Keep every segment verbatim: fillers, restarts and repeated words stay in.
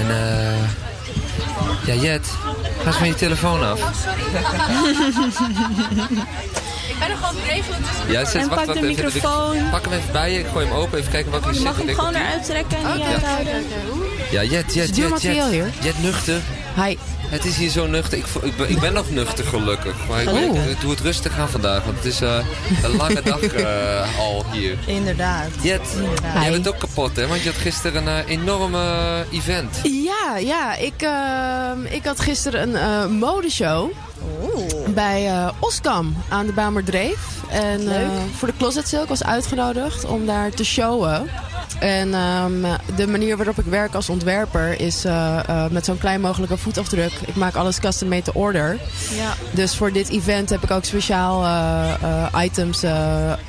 En uh, ja, Jet, ga eens van je telefoon af. Oh, sorry. Ik ben er gewoon regelen tussen. Ja, zet, en wacht, pak wacht, de even, microfoon. Ik, pak hem even bij je, ik gooi hem open, even kijken wat hij zit. Mag hem gewoon eruit trekken en niet uithouden. Ja, Jet, Jet, Jet, Jet. Jet nuchter. Hi. Het is hier zo nuchter. Ik, ik, ben, ik ben nog nuchter gelukkig. Maar ik, ben, ik, ik doe het rustig aan vandaag. Want het is uh, een lange dag uh, al hier. Inderdaad. Jet, Inderdaad. Jij bent ook kapot hè? Want je had gisteren een uh, enorme event. Ja, ja. Ik, uh, ik had gisteren een uh, modeshow. Oh. Bij uh, OsCam aan de Bamerdreef. En uh, voor de Closet Silk was uitgenodigd om daar te showen. En um, de manier waarop ik werk als ontwerper is uh, uh, met zo'n klein mogelijke voetafdruk. Ik maak alles custom made to order. Ja. Dus voor dit event heb ik ook speciaal uh, uh, items uh,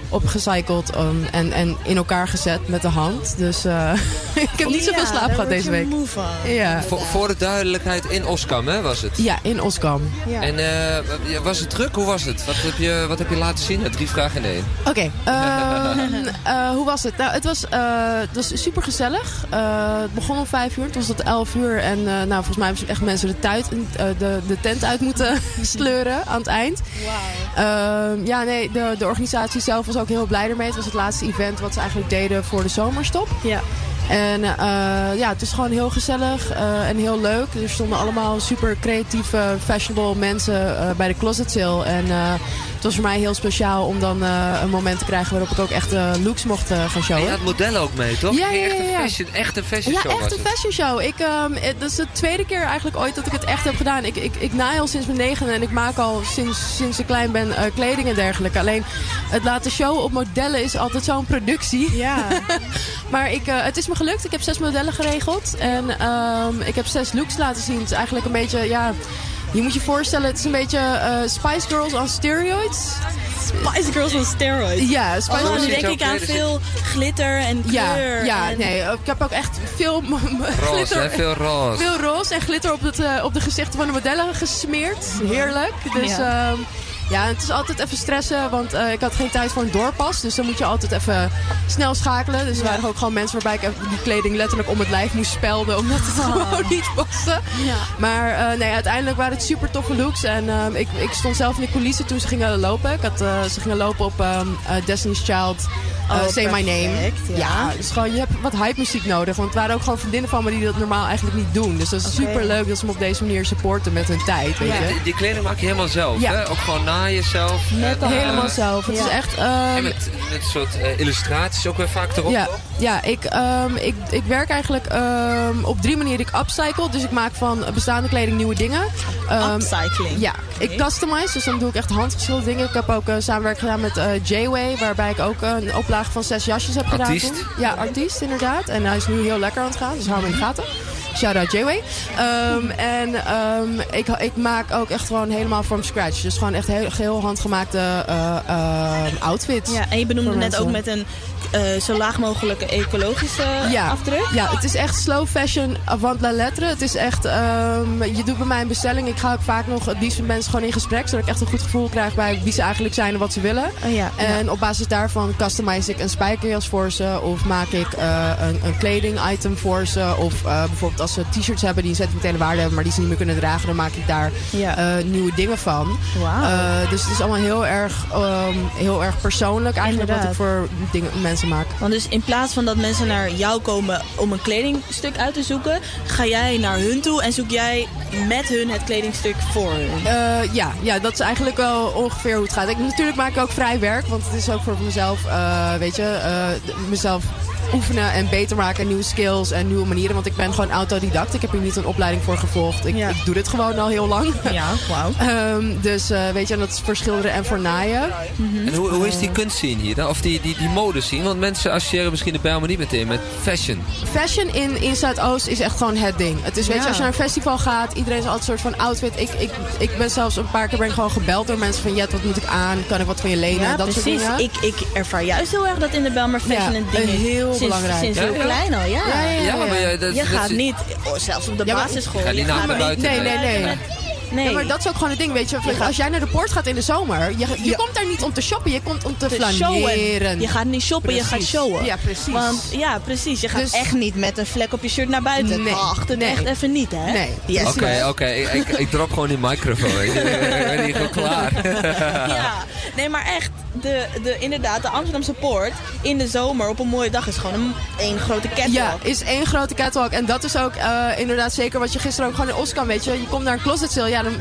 opgecycled um, en, en in elkaar gezet met de hand. Dus uh, ik heb niet zoveel ja, slaap gehad deze week. Ja. Vo voor de duidelijkheid in OsCam hè, was het? Ja, in OsCam. Ja. En uh, was het druk? Hoe was het? Wat heb je, wat heb je laten zien? Drie vragen in één. Oké. Okay, um, uh, hoe was het? Nou, het was... Uh, Het was super gezellig. Uh, het begon om vijf uur, het was tot elf uur. En uh, nou, volgens mij hebben echt mensen de, tuit, uh, de, de tent uit moeten sleuren aan het eind. Wow. Uh, ja, nee, de, de organisatie zelf was ook heel blij ermee. Het was het laatste event wat ze eigenlijk deden voor de zomerstop. Ja. En uh, ja, het is gewoon heel gezellig uh, en heel leuk. Er stonden allemaal super creatieve, fashionable mensen uh, bij de Closet Sale. En uh, het was voor mij heel speciaal om dan uh, een moment te krijgen waarop ik ook echt uh, looks mocht uh, gaan showen. En je had modellen ook mee, toch? Ja, ja, ja, ja. Echt een fashion, echt een fashion show. Ja, echt een fashion show. Ik, um, het, dat is de tweede keer eigenlijk ooit dat ik het echt heb gedaan. Ik, ik, ik naai al sinds mijn negende en ik maak al sinds, sinds ik klein ben uh, kleding en dergelijke. Alleen het laten showen op modellen is altijd zo'n productie. Ja. Maar ik, uh, het is me gelukt. Ik heb zes modellen geregeld. En um, ik heb zes looks laten zien. Het is eigenlijk een beetje, ja... Je moet je voorstellen, het is een beetje uh, Spice Girls on steroids. Spice Girls on steroids? Ja, Spice Girls on steroids. Dan denk ik aan veel glitter en kleur. Ja, ja en... nee, ik heb ook echt veel roze, glitter, hè, veel roze. Veel roze en glitter op, het, uh, op de gezichten van de modellen gesmeerd. Heerlijk. Dus... Ja. Um, Ja, het is altijd even stressen, want uh, ik had geen tijd voor een doorpas. Dus dan moet je altijd even snel schakelen. Dus er waren ook gewoon mensen waarbij ik die kleding letterlijk om het lijf moest spelden. Omdat het oh. gewoon niet paste. Ja. Maar uh, nee, uiteindelijk waren het super toffe looks. En uh, ik, ik stond zelf in de coulissen toen ze gingen lopen. Ik had, uh, ze gingen lopen op um, uh, Destiny's Child, uh, oh, Say perfect. My Name. Ja. ja, dus gewoon je hebt wat hype muziek nodig. Want het waren ook gewoon vriendinnen van me die dat normaal eigenlijk niet doen. Dus dat is okay. super leuk dat ze me op deze manier supporten met hun tijd. Weet ja. je? Die, die kleding maak je helemaal zelf, ja. hè? Ook gewoon na jezelf. Net en, helemaal uh, zelf. Het ja. is echt... Um, en met, met soort uh, illustraties ook weer vaak erop. Ja, ja ik, um, ik, ik werk eigenlijk um, op drie manieren. Ik upcycle, dus ik maak van bestaande kleding nieuwe dingen. Um, Upcycling? Ja. Okay. Ik customize, dus dan doe ik echt handgeschilderde dingen. Ik heb ook uh, samenwerking gedaan met uh, J-Way, waarbij ik ook uh, een oplage van zes jasjes heb gedaan. Artiest? Toen. Ja, artiest inderdaad. En hij is nu heel lekker aan het gaan, dus hou me in de gaten. Shout-out J-Way. Um, en um, ik, ik maak ook echt gewoon helemaal from scratch. Dus gewoon echt heel, heel handgemaakte uh, uh, outfits. Ja, en je benoemde net mensen. Ook met een uh, zo laag mogelijke ecologische ja. afdruk. Ja, het is echt slow fashion avant la lettre. Het is echt, um, je doet bij mij een bestelling. Ik ga ook vaak nog het liefst met mensen gewoon in gesprek. Zodat ik echt een goed gevoel krijg bij wie ze eigenlijk zijn en wat ze willen. Oh, ja. En ja. op basis daarvan customize ik een spijkerjas voor ze. Of maak ik uh, een, een kleding item voor ze. Of uh, bijvoorbeeld als ze t-shirts hebben die een sentimentele waarde hebben, maar die ze niet meer kunnen dragen, dan maak ik daar ja. uh, nieuwe dingen van. Wow. Uh, dus het is allemaal heel erg, um, heel erg persoonlijk eigenlijk inderdaad. Wat ik voor dingen, mensen maak. Want dus in plaats van dat mensen naar jou komen om een kledingstuk uit te zoeken, ga jij naar hun toe en zoek jij met hun het kledingstuk voor hun? Uh, ja, ja, dat is eigenlijk wel ongeveer hoe het gaat. Ik, natuurlijk maak ik ook vrij werk, want het is ook voor mezelf, uh, weet je, uh, mezelf oefenen en beter maken en nieuwe skills en nieuwe manieren. Want ik ben gewoon autodidact. Ik heb hier niet een opleiding voor gevolgd. Ik, ja. ik doe dit gewoon al heel lang. Ja, wauw. um, dus uh, weet je, dat is voor schilderen en voor naaien. Mm-hmm. En hoe, hoe is die kunstscene hier dan? Of die, die, die modescene? Want mensen associëren misschien de Bijlmer niet meteen met fashion. Fashion in, in Zuidoost is echt gewoon het ding. Het is, weet ja. je, als je naar een festival gaat, iedereen is altijd een soort van outfit. Ik, ik, ik ben zelfs een paar keer ben ik gewoon gebeld door mensen van, Jet, wat moet ik aan? Kan ik wat van je lenen? Ja, dat precies. Soort ik, ik ervaar juist heel erg dat in de Bijlmer fashion ja, een ding is. Heel Sinds, sinds heel ja, klein al, ja. ja, ja, ja, ja. ja maar ja, dat, je dat gaat is... niet, oh, zelfs op de ja, basisschool. Ga je niet naar buiten. Nee, nee, nee. nee. Nee. Ja, maar dat is ook gewoon het ding, weet je. je als jij naar de poort gaat in de zomer, je, je ja. komt daar niet om te shoppen, je komt om te, te flaneren. Je gaat niet shoppen, precies. je gaat showen. Ja, precies. Want, ja, precies. Je gaat dus echt niet met een vlek op je shirt naar buiten. Nee. Ach, nee. Echt even niet, hè? Nee. Oké, yes. oké. Okay, okay. ik, ik, ik drop gewoon die microfoon. Ik ben hier gewoon klaar. Ja. Nee, maar echt, de, de, inderdaad, de Amsterdamse poort in de zomer op een mooie dag is gewoon een één grote catwalk. Ja, is één grote catwalk. En dat is ook uh, inderdaad zeker wat je gisteren ook gewoon in OsCam, weet je. Je komt naar een closet sale, ja, dan,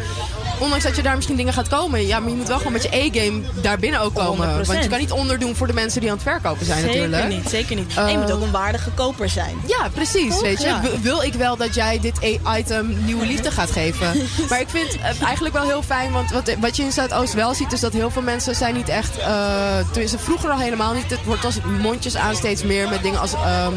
ondanks dat je daar misschien dingen gaat komen, ja, maar je moet wel gewoon met je e-game daar binnen ook komen. honderd procent. Want je kan niet onderdoen voor de mensen die aan het verkopen zijn, zeker natuurlijk. Zeker niet, zeker niet. Uh, en je moet ook een waardige koper zijn. Ja, precies, Toch? weet je. Ja. Wil ik wel dat jij dit item nieuwe liefde gaat geven. Maar ik vind het eigenlijk wel heel fijn, want wat, wat je in Zuidoost wel ziet, is dat heel veel mensen zijn niet echt, uh, tenminste vroeger al helemaal niet, het wordt als mondjes aan steeds meer met dingen als um,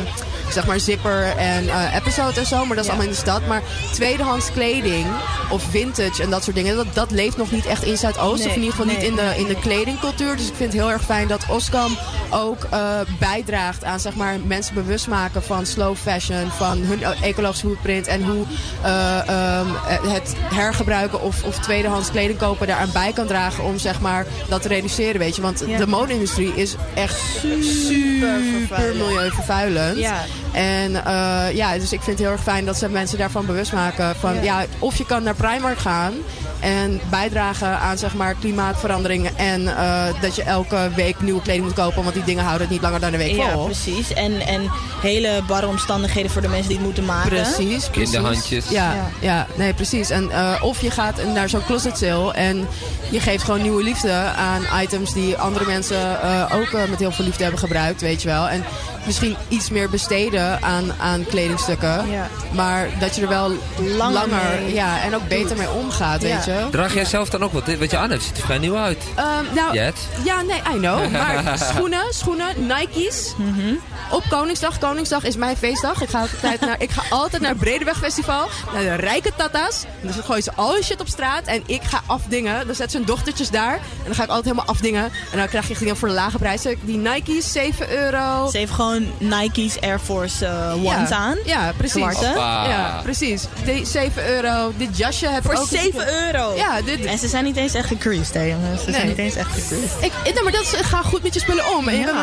zeg maar zipper en uh, episode en zo, maar dat is ja. allemaal in de stad. Maar tweedehands kleding of vintage en dat soort dingen, dat, dat leeft nog niet echt in Zuidoost, nee, of in ieder geval nee, niet in de, in de kledingcultuur. Dus ik vind het heel erg fijn dat OsCam ook uh, bijdraagt aan, zeg maar, mensen bewust maken van slow fashion, van hun ecologische footprint en hoe uh, um, het hergebruiken of, of tweedehands kleding kopen daaraan bij kan dragen om, zeg maar, dat te reduceren, weet je. Want ja. de mode-industrie is echt super, super milieuvervuilend. Ja. En uh, ja, dus ik vind het heel erg fijn dat ze mensen daarvan bewust maken. Van, ja. Ja, of je kan naar Primark gaan en bijdragen aan, zeg maar, klimaatverandering. En uh, dat je elke week nieuwe kleding moet kopen, want die dingen houden het niet langer dan een week ja, vol. Ja, precies. En, en hele barre omstandigheden voor de mensen die het moeten maken. Precies. Kinderhandjes. Ja, ja. ja, nee, precies. En, uh, of je gaat naar zo'n closet sale en je geeft gewoon nieuwe liefde aan items die andere mensen uh, ook uh, met heel veel liefde hebben gebruikt, weet je wel. En misschien iets meer besteden aan, aan kledingstukken. Ja. Maar dat je er wel langer, langer ja, en ook beter mee omgaat, ja. weet je. Draag jij ja. zelf dan ook wat, wat je aan hebt? Ziet er vrij nieuw uit. Um, nou, Jet. Ja, nee, I know. Maar schoenen, schoenen, Nike's. Mm-hmm. Op Koningsdag. Koningsdag is mijn feestdag. Ik ga altijd naar, ik ga altijd naar het Bredeweg Festival. Naar de rijke tata's. Dus dan gooien ze al hun shit op straat. En ik ga afdingen. Dan zetten ze hun dochtertjes daar. En dan ga ik altijd helemaal afdingen. En dan krijg je dingen voor de lage prijzen. Die Nike's, zeven euro. Ze heeft gewoon Nike's Air Force uh, Ones ja. aan. Ja, precies. Ja, precies. De, zeven euro. Dit jasje heb ik ook. Voor zeven euro. Ja, dit... En ze zijn niet eens echt gecreased, hè, jongens. Ze nee. zijn niet eens echt gecreased. Ik, ik, nou, maar dat is, ga goed met je spullen om. En ja. dan,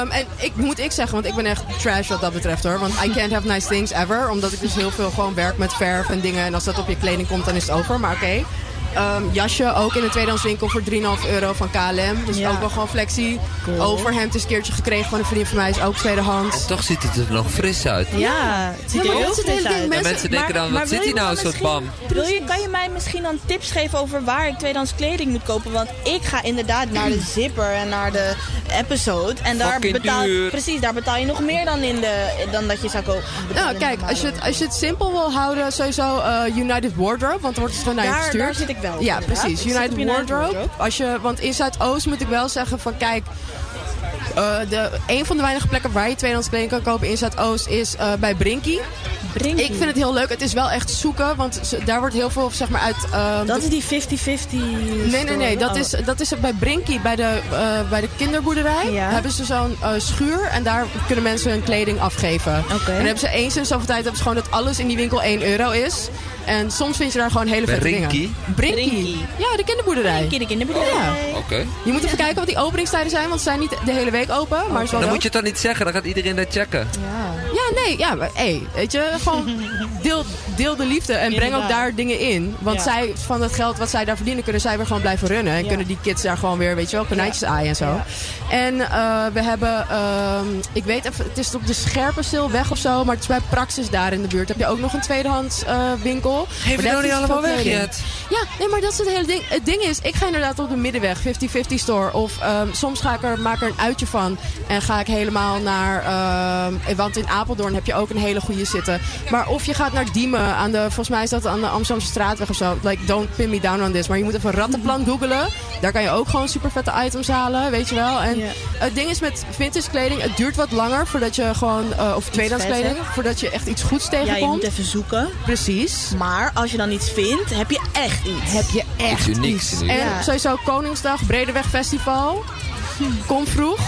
Um, en ik moet ik zeggen, want ik ben echt trash wat dat betreft hoor. Want I can't have nice things ever. Omdat ik dus heel veel gewoon werk met verf en dingen. En als dat op je kleding komt, dan is het over. Maar oké. Okay. Um, jasje ook in de tweedehandswinkel voor drie komma vijf euro van K L M. Dus ja. ook wel gewoon flexie. Cool. Overhemd is een keertje gekregen van een vriendin van mij, is ook tweedehands. En toch ziet het er nog fris uit. Ja, ja het ziet er heel fris uit. Mensen, mensen denken maar, dan, wat zit hier nou een soort bam? Wil je, kan je mij misschien dan tips geven over waar ik tweedehands kleding moet kopen? Want ik ga inderdaad naar de zipper en naar de episode. En daar betaal, precies, daar betaal je nog meer dan, in de, dan dat je zou kopen. Nou kijk, als je, het, als je het simpel wil houden, sowieso uh, United Wardrobe. Want dan wordt het gewoon naar je gestuurd. Daar zit ik wel. Ja, precies. United, United Wardrobe. Wardrobe. Als je, want in Zuidoost moet ik wel zeggen van kijk, uh, de, een van de weinige plekken waar je tweedehands kleding kan kopen in Zuidoost is uh, bij Brinkie. Brinkie. Ik vind het heel leuk. Het is wel echt zoeken, want ze, daar wordt heel veel zeg maar uit... Um, dat is die fifty fifty... Nee, nee, nee. Dat, oh. is, dat is bij Brinkie, bij de, uh, bij de kinderboerderij. Ja. Hebben ze zo'n uh, schuur en daar kunnen mensen hun kleding afgeven. Okay. En dan hebben ze eens in zoveel tijd hebben ze gewoon dat alles in die winkel één euro is. En soms vind je daar gewoon hele vette dingen. Brinkie? Brinkie. Ja, de kinderboerderij. Brinkie, de kinderboerderij. Ja. Oké. Okay. Je moet even kijken wat die openingstijden zijn, want ze zijn niet de hele week open. Maar okay. Dan wel. Moet je het dan niet zeggen, dan gaat iedereen dat checken. Ja, ja nee. Ja, maar hey, weet je, gewoon deel, deel de liefde en breng ook daar dingen in. Want ja. zij, van het geld wat zij daar verdienen, kunnen zij weer gewoon blijven runnen. En ja. kunnen die kids daar gewoon weer, weet je wel, konijntjes ja. aaien en zo. Ja. En uh, we hebben, uh, ik weet even, het is op de Scherpenzilweg of zo, maar het is bij Praxis daar in de buurt. Heb je ook nog een tweedehands uh, winkel? Geef het nou niet allemaal weg, Jet. Ja, nee, maar dat is het hele ding. Het ding is, ik ga inderdaad op de middenweg, fifty fifty store. Of um, soms ga ik er, maak er een uitje van. En ga ik helemaal naar... Um, want in Apeldoorn heb je ook een hele goede zitten. Maar of je gaat naar Diemen. Aan de, volgens mij is dat aan de Amsterdamse Straatweg of zo. Like, don't pin me down on this. Maar je moet even rattenplan googelen. Daar kan je ook gewoon super vette items halen. Weet je wel. En yeah. het ding is met vintage kleding. Het duurt wat langer voordat je gewoon... Uh, of tweedehands kleding. Voordat je echt iets goeds tegenkomt. Ja, je moet even zoeken. Precies. Maar als je dan iets vindt, heb je echt iets. Heb je echt iets. Unieks, iets. En ja. sowieso Koningsdag, Bredeweg Festival. Kom vroeg.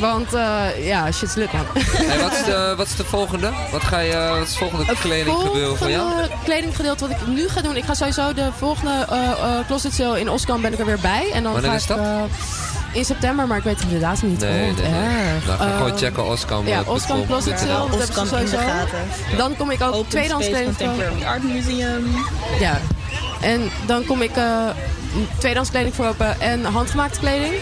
Want uh, ja, shit's lit man. Hey, wat, is de, wat is de volgende? Wat, ga je, wat is het volgende het kledinggedeelte voor jou? Het volgende kledinggedeelte wat ik nu ga doen. Ik ga sowieso de volgende uh, uh, closet sale in OsCam ben ik er weer bij. En dan Wanneer ga is ik, dat? Uh, in september, maar ik weet het inderdaad niet. Nee, nee, nee. Nou, ga uh, gewoon checken OsCam. Ja, OsCam closet sale. Dat heb ik sowieso. Ja. Dan kom ik ook tweedehands kleding voor Art Museum. Ja. En dan kom ik uh, tweedehands kleding verkopen en handgemaakte kleding.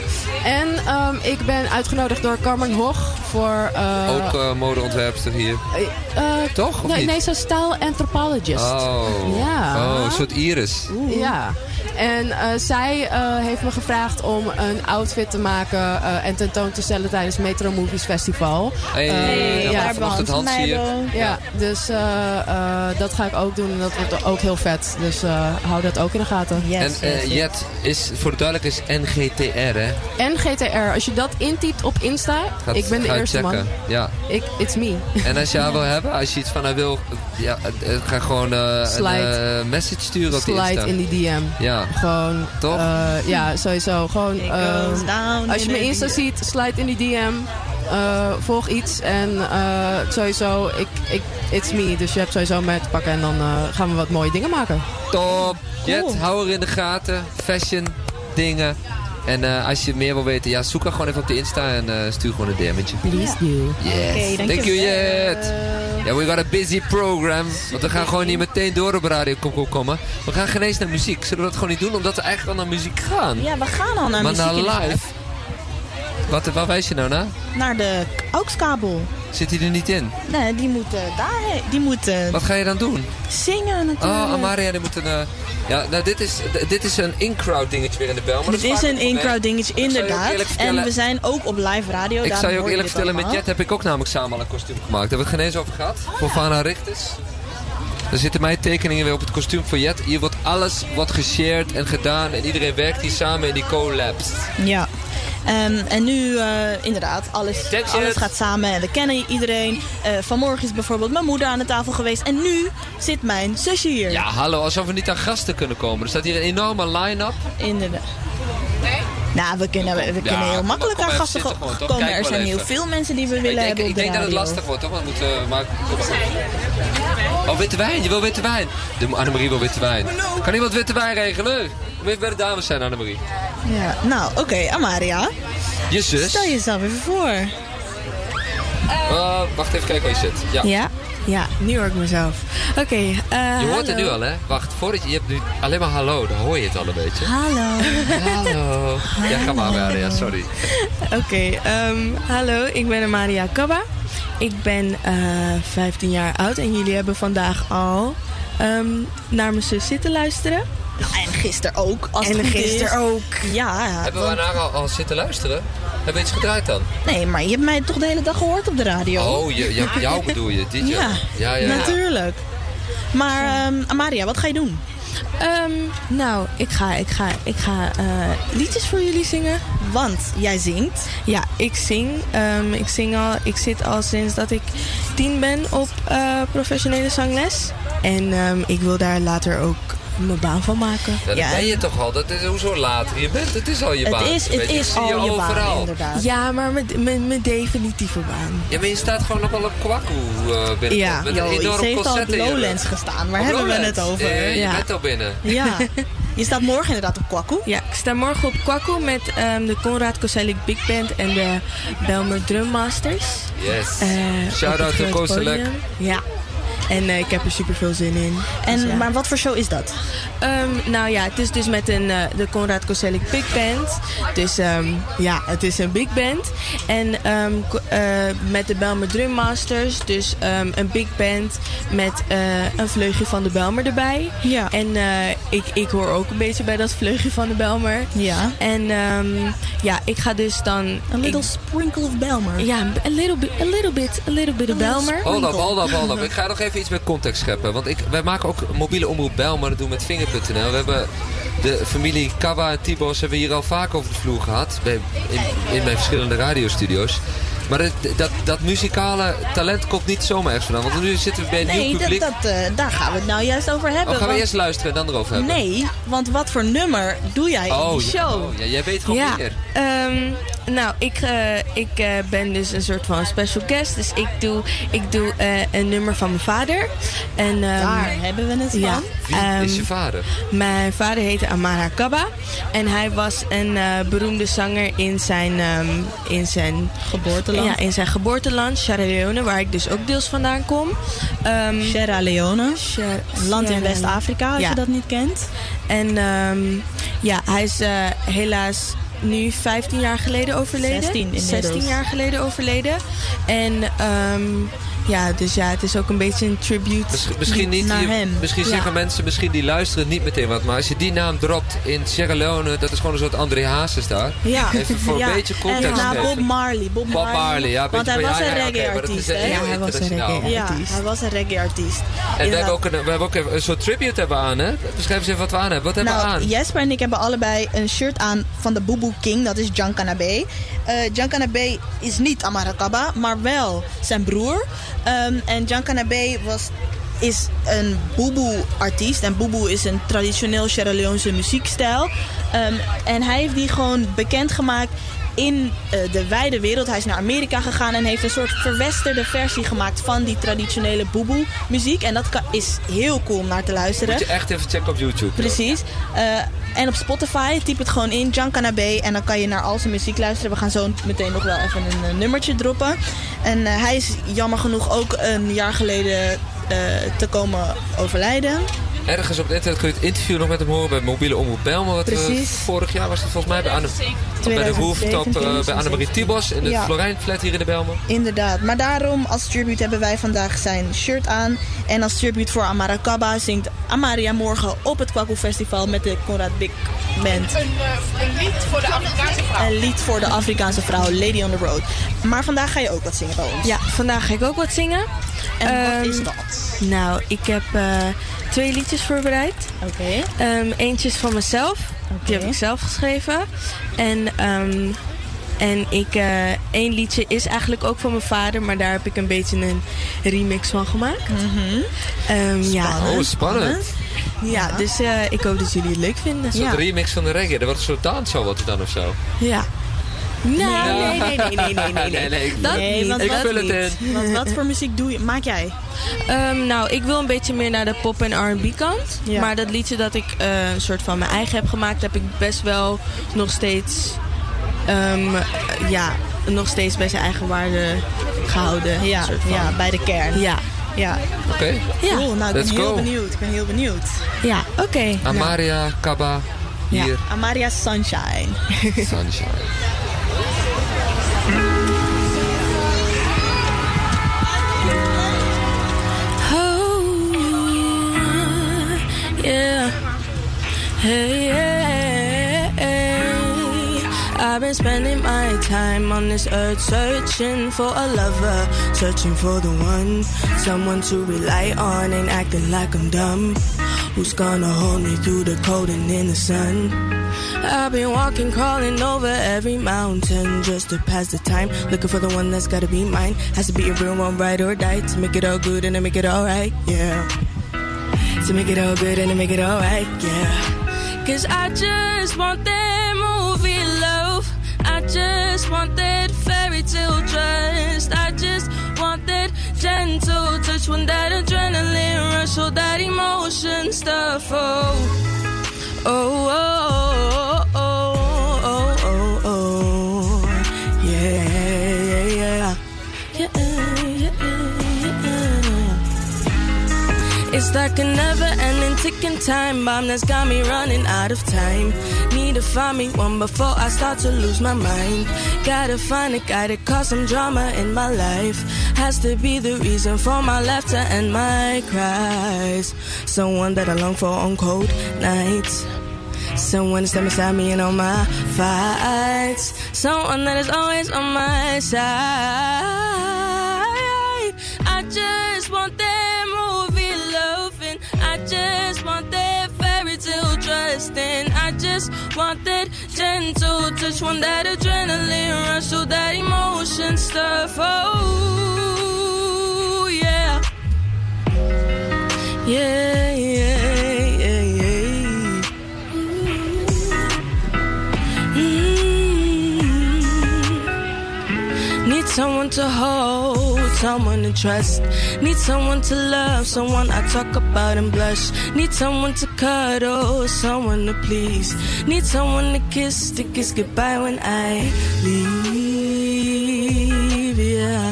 En um, ik ben uitgenodigd door Carmen Hoch voor... Uh, ook uh, modeontwerpster hier? Uh, uh, Toch? Nee, nee, ze is style-anthropologist. Oh. Ja. Oh, een soort Iris. Oeh. Ja. En uh, zij uh, heeft me gevraagd om een outfit te maken uh, en tentoon te stellen tijdens Metro Movies Festival. Hey, uh, hey, ja, ja, vanaf het hand zie je. Ja, dus uh, uh, dat ga ik ook doen en dat wordt ook heel vet. Dus uh, hou dat ook in de gaten. Yes, en uh, yes, Jet is, voor de duidelijk is N G T R, hè? N G T R. Als je dat intypt op Insta, gaat, ik ben de eerste checken. man. Ja. Ik, it's me. En als je haar wil hebben, als je iets van haar wil, ja, ga gewoon uh, een uh, message sturen op Slide Insta. Slide in die D M. Ja. Gewoon, toch? Uh, ja, sowieso. Gewoon, uh, als je mijn Insta ziet, slide in die D M. Uh, volg iets en uh, sowieso, ik, ik, it's me. Dus je hebt sowieso mee te pakken en dan uh, gaan we wat mooie dingen maken. Top! Jet, cool. Hou er in de gaten. Fashion, dingen. En uh, als je meer wil weten, ja, zoek haar gewoon even op de Insta en uh, stuur gewoon een D M'tje. Please do. Yes. Okay, thank, thank you, Jet. Yeah, we got a busy program. Want we gaan gewoon niet meteen door op Radio Kom Kom Kommen. We gaan geen eens naar muziek. Zullen we dat gewoon niet doen? Omdat we eigenlijk al naar muziek gaan. Ja, we gaan al naar maar muziek. Maar naar live. Wat, waar wijs je nou naar? Naar de AUX-kabel. Zit die er niet in? Nee, die moet uh, daar... Die moet, uh, wat ga je dan doen? Zingen natuurlijk. Oh, Amaria, die moet een... Uh, ja, nou, dit is, dit is een in-crowd dingetje weer in de bel. Dit is, is een in-crowd dingetje, inderdaad. En we zijn ook op live radio. Ik zou je ook eerlijk vertellen, met Jet heb ik ook namelijk samen al een kostuum gemaakt. Daar hebben we het geen eens over gehad. Oh, voor ja. Vana Richters. Er zitten mijn tekeningen weer op het kostuum van Jet. Hier wordt alles wat geshared en gedaan. En iedereen werkt hier samen in die collabs. Ja. Um, en nu, uh, inderdaad, alles, alles gaat samen en we kennen iedereen. Uh, vanmorgen is bijvoorbeeld mijn moeder aan de tafel geweest. En nu zit mijn zusje hier. Ja, hallo, alsof we niet aan gasten kunnen komen. Er staat hier een enorme line-up. Inderdaad. Nee? Nou, we kunnen, we, we kunnen ja, heel makkelijk aan gasten zitten, gewoon, komen. Kijk, er zijn heel veel mensen die we willen ik, ik, hebben. Ik de denk radio. Dat het lastig wordt, toch? Want we moeten, maar... Oh, witte wijn, je wil witte wijn. Annemarie wil witte wijn. Kan iemand witte wijn regelen? Moet even bij de dames zijn, Annemarie. Ja, nou, oké, okay, Amaria. Je zus. Stel jezelf even voor. Uh, wacht even kijken waar je zit. Ja, ja, ja nu hoor ik mezelf. Oké, okay, uh, je hoort hallo. Het nu al, hè? Wacht, voordat je, je hebt nu alleen maar hallo, dan hoor je het al een beetje. Hallo. Hallo. Ja, ga maar, Amaria, sorry. Oké, okay, um, hallo, ik ben Amara Kaba. Ik ben uh, vijftien jaar oud en jullie hebben vandaag al um, naar mijn zus zitten luisteren. Nou, en gisteren ook. Als en gisteren ook. Ja, ja. Hebben we daarna al, al zitten luisteren? Hebben we iets gedraaid dan? Nee, maar je hebt mij toch de hele dag gehoord op de radio? Oh, je, je, jou bedoel je, D J? Ja, ja, ja, natuurlijk. Maar, um, Amaria, wat ga je doen? Um, nou, ik ga, ik ga, ik ga uh, liedjes voor jullie zingen. Want jij zingt? Ja, ik zing. Um, ik, zing al, ik zit al sinds dat ik tien ben op uh, professionele zangles. En um, ik wil daar later ook mijn baan van maken. Ja, dat ja. ben je toch al. Dat is, hoezo later je bent? Het is al je het baan. Is, het beetje. Is al je, je overal. Baan, inderdaad. Ja, maar mijn definitieve baan. Ja, maar je staat gewoon nog wel op Kwaku uh, binnen. Ja, met Yo, een enorme ze heeft al op Lowlands gestaan. Waar op hebben Lowlands? We het over? Eh, je ja. bent al binnen. Ja. Je staat morgen inderdaad op Kwaku. Ja, ik sta morgen op Kwaku met um, de Konrad Koselik Big Band en de Bijlmer Drum Masters. Yes. Uh, Shout-out to Koselik. Ja. En uh, ik heb er super veel zin in. En, dus ja. Maar wat voor show is dat? Um, nou ja, het is dus met een, uh, de Konrad Koselik Big Band. Dus um, ja, het is een big band. En um, uh, met de Bijlmer Drum Masters. Dus um, een big band met uh, een vleugje van de Bijlmer erbij. Ja. En uh, ik, ik hoor ook een beetje bij dat vleugje van de Bijlmer. Ja. En um, ja, ik ga dus dan... A little ik, sprinkle of Bijlmer. Ja, a little bit, a little bit, a little bit of Bijlmer. Hold up, hold up, hold up. Ik ga nog even iets met context scheppen. Want ik, wij maken ook mobiele omroep Bijlmer. Dat doen we met vinger punt n l. We hebben de familie Kaba en Tibos hebben we hier al vaak over de vloer gehad. Bij, in, in mijn verschillende radiostudio's. Maar dat, dat, dat muzikale talent komt niet zomaar ergens vandaan. Want nu zitten we bij een nee, nieuw publiek. Nee, dat, dat, uh, daar gaan we het nou juist over hebben. Oh, gaan we want... eerst luisteren en dan erover hebben? Nee, want wat voor nummer doe jij oh, in die show? Ja, oh, ja, jij weet gewoon ja, meer. Um, Nou, ik, uh, ik uh, ben dus een soort van special guest. Dus ik doe, ik doe uh, een nummer van mijn vader. En, um, Daar hebben we het van. Ja, Wie um, is je vader? Mijn vader heette Amara Kaba. En hij was een uh, beroemde zanger in zijn, um, in zijn geboorteland. Ja, in zijn geboorteland, Sierra Leone, waar ik dus ook deels vandaan kom. Um, Sierra Leone, Sierra, land in West-Afrika, als ja. je dat niet kent. En um, ja, hij is uh, helaas... nu vijftien jaar geleden overleden. zestien, zestien jaar geleden overleden. En um, ja, dus ja, het is ook een beetje een tribute Miss, misschien niet, naar je, hem. Misschien ja. zeggen mensen, misschien die luisteren niet meteen wat. Maar als je die naam dropt in Sierra Leone, dat is gewoon een soort André Hazes daar. Ja. Even voor ja. een beetje context en na Bob Marley. Bob Marley, Bob Marley ja, want hij was een reggae-artiest. Ja, hij was een reggae-artiest. hij was een reggae-artiest. En we hebben, ook een, we hebben ook een soort tribute hebben aan, hè? Beschrijf eens even wat we aan hebben. Wat hebben nou, we aan? Jesper en ik hebben allebei een shirt aan van de Boeboe King, dat is Janka Nabay. Uh, Janka Nabay is niet Amara Kaba, maar wel zijn broer. Um, en Janka Nabay was, is een boeboe-artiest. En boeboe is een traditioneel Sierra Leonese muziekstijl. Um, en hij heeft die gewoon bekendgemaakt in uh, de wijde wereld. Hij is naar Amerika gegaan en heeft een soort verwesterde versie gemaakt van die traditionele boeboe muziek. En dat kan, is heel cool om naar te luisteren. Moet je echt even checken op YouTube. Precies. Uh, en op Spotify, typ het gewoon in, Janka Nabay. En dan kan je naar al zijn muziek luisteren. We gaan zo meteen nog wel even een uh, nummertje droppen. En uh, hij is jammer genoeg ook een jaar geleden uh, te komen overlijden. Ergens op het internet kun je het interview nog met hem horen bij mobiele omroep Bijlmer. Wat we, vorig jaar was het volgens mij bij, Anne, bij de rooftop uh, bij Annemarie Tibos in de ja. Florijnflat hier in de Bijlmer. Inderdaad, maar daarom als tribute hebben wij vandaag zijn shirt aan. En als tribute voor Amara Kaba zingt Amaria morgen op het Kwaku Festival met de Konrad Big Band. Een, een, een lied voor de Afrikaanse vrouw. Een lied voor de Afrikaanse vrouw, Lady on the Road. Maar vandaag ga je ook wat zingen bij ons. Ja, vandaag ga ik ook wat zingen. En um, wat is dat? Nou, ik heb uh, twee liedjes voorbereid. Okay. Um, eentje is van mezelf. Okay. Die heb ik zelf geschreven. En, um, en ik, uh, één liedje is eigenlijk ook van mijn vader, maar daar heb ik een beetje een remix van gemaakt. Mm-hmm. um, spannend. Ja. Oh, spannend. Ja, dus uh, ik hoop dat jullie het leuk vinden. Een soort ja. remix van de reggae. Er wordt een soort dans zo wat dan of zo. Ja. Nee, nee, nee, nee, nee, nee, nee. nee, nee dat nee, niet. Ik vul het in. Want wat voor muziek doe je, maak jij? Um, nou, ik wil een beetje meer naar de pop- en R en B kant. Ja. Maar dat liedje dat ik uh, een soort van mijn eigen heb gemaakt, heb ik best wel nog steeds, um, ja, nog steeds bij zijn eigen waarde gehouden. Ja, ja, bij de kern. Ja. Ja. Oké. Okay. Ja. Cool, nou, ik Let's ben heel go. benieuwd. Ik ben heel benieuwd. Ja, oké. Okay. Amaria ja. Kaba hier. Ja. Amaria Sunshine. Sunshine. Yeah, hey, yeah, hey. I've been spending my time on this earth searching for a lover, searching for the one, someone to rely on, ain't acting like I'm dumb, who's gonna hold me through the cold and in the sun. I've been walking, crawling over every mountain just to pass the time, looking for the one that's gotta be mine, has to be a real one, ride or die, to make it all good and to make it all right, yeah. To make it all good and to make it all right, yeah. Cause I just want that movie love. I just want that fairy tale trust. I just want that gentle touch when that adrenaline rush, all that emotion stuff. Oh, oh, oh, oh, oh, oh, oh, yeah, yeah, yeah, yeah, yeah, yeah. It's like a never-ending ticking time bomb that's got me running out of time. Need to find me one before I start to lose my mind. Gotta find a guy to cause some drama in my life. Has to be the reason for my laughter and my cries. Someone that I long for on cold nights. Someone to stand beside me in all my fights. Someone that is always on my side. I just want that movie. I just want that fairy tale trust, and I just want that gentle touch, want that adrenaline rush, all that emotion stuff. Oh yeah, yeah, yeah, yeah, yeah. Mm-hmm. someone to hold, someone to trust. Need someone to love, someone I talk about and blush. Need someone to cuddle, someone to please. Need someone to kiss, to kiss goodbye when I leave, yeah.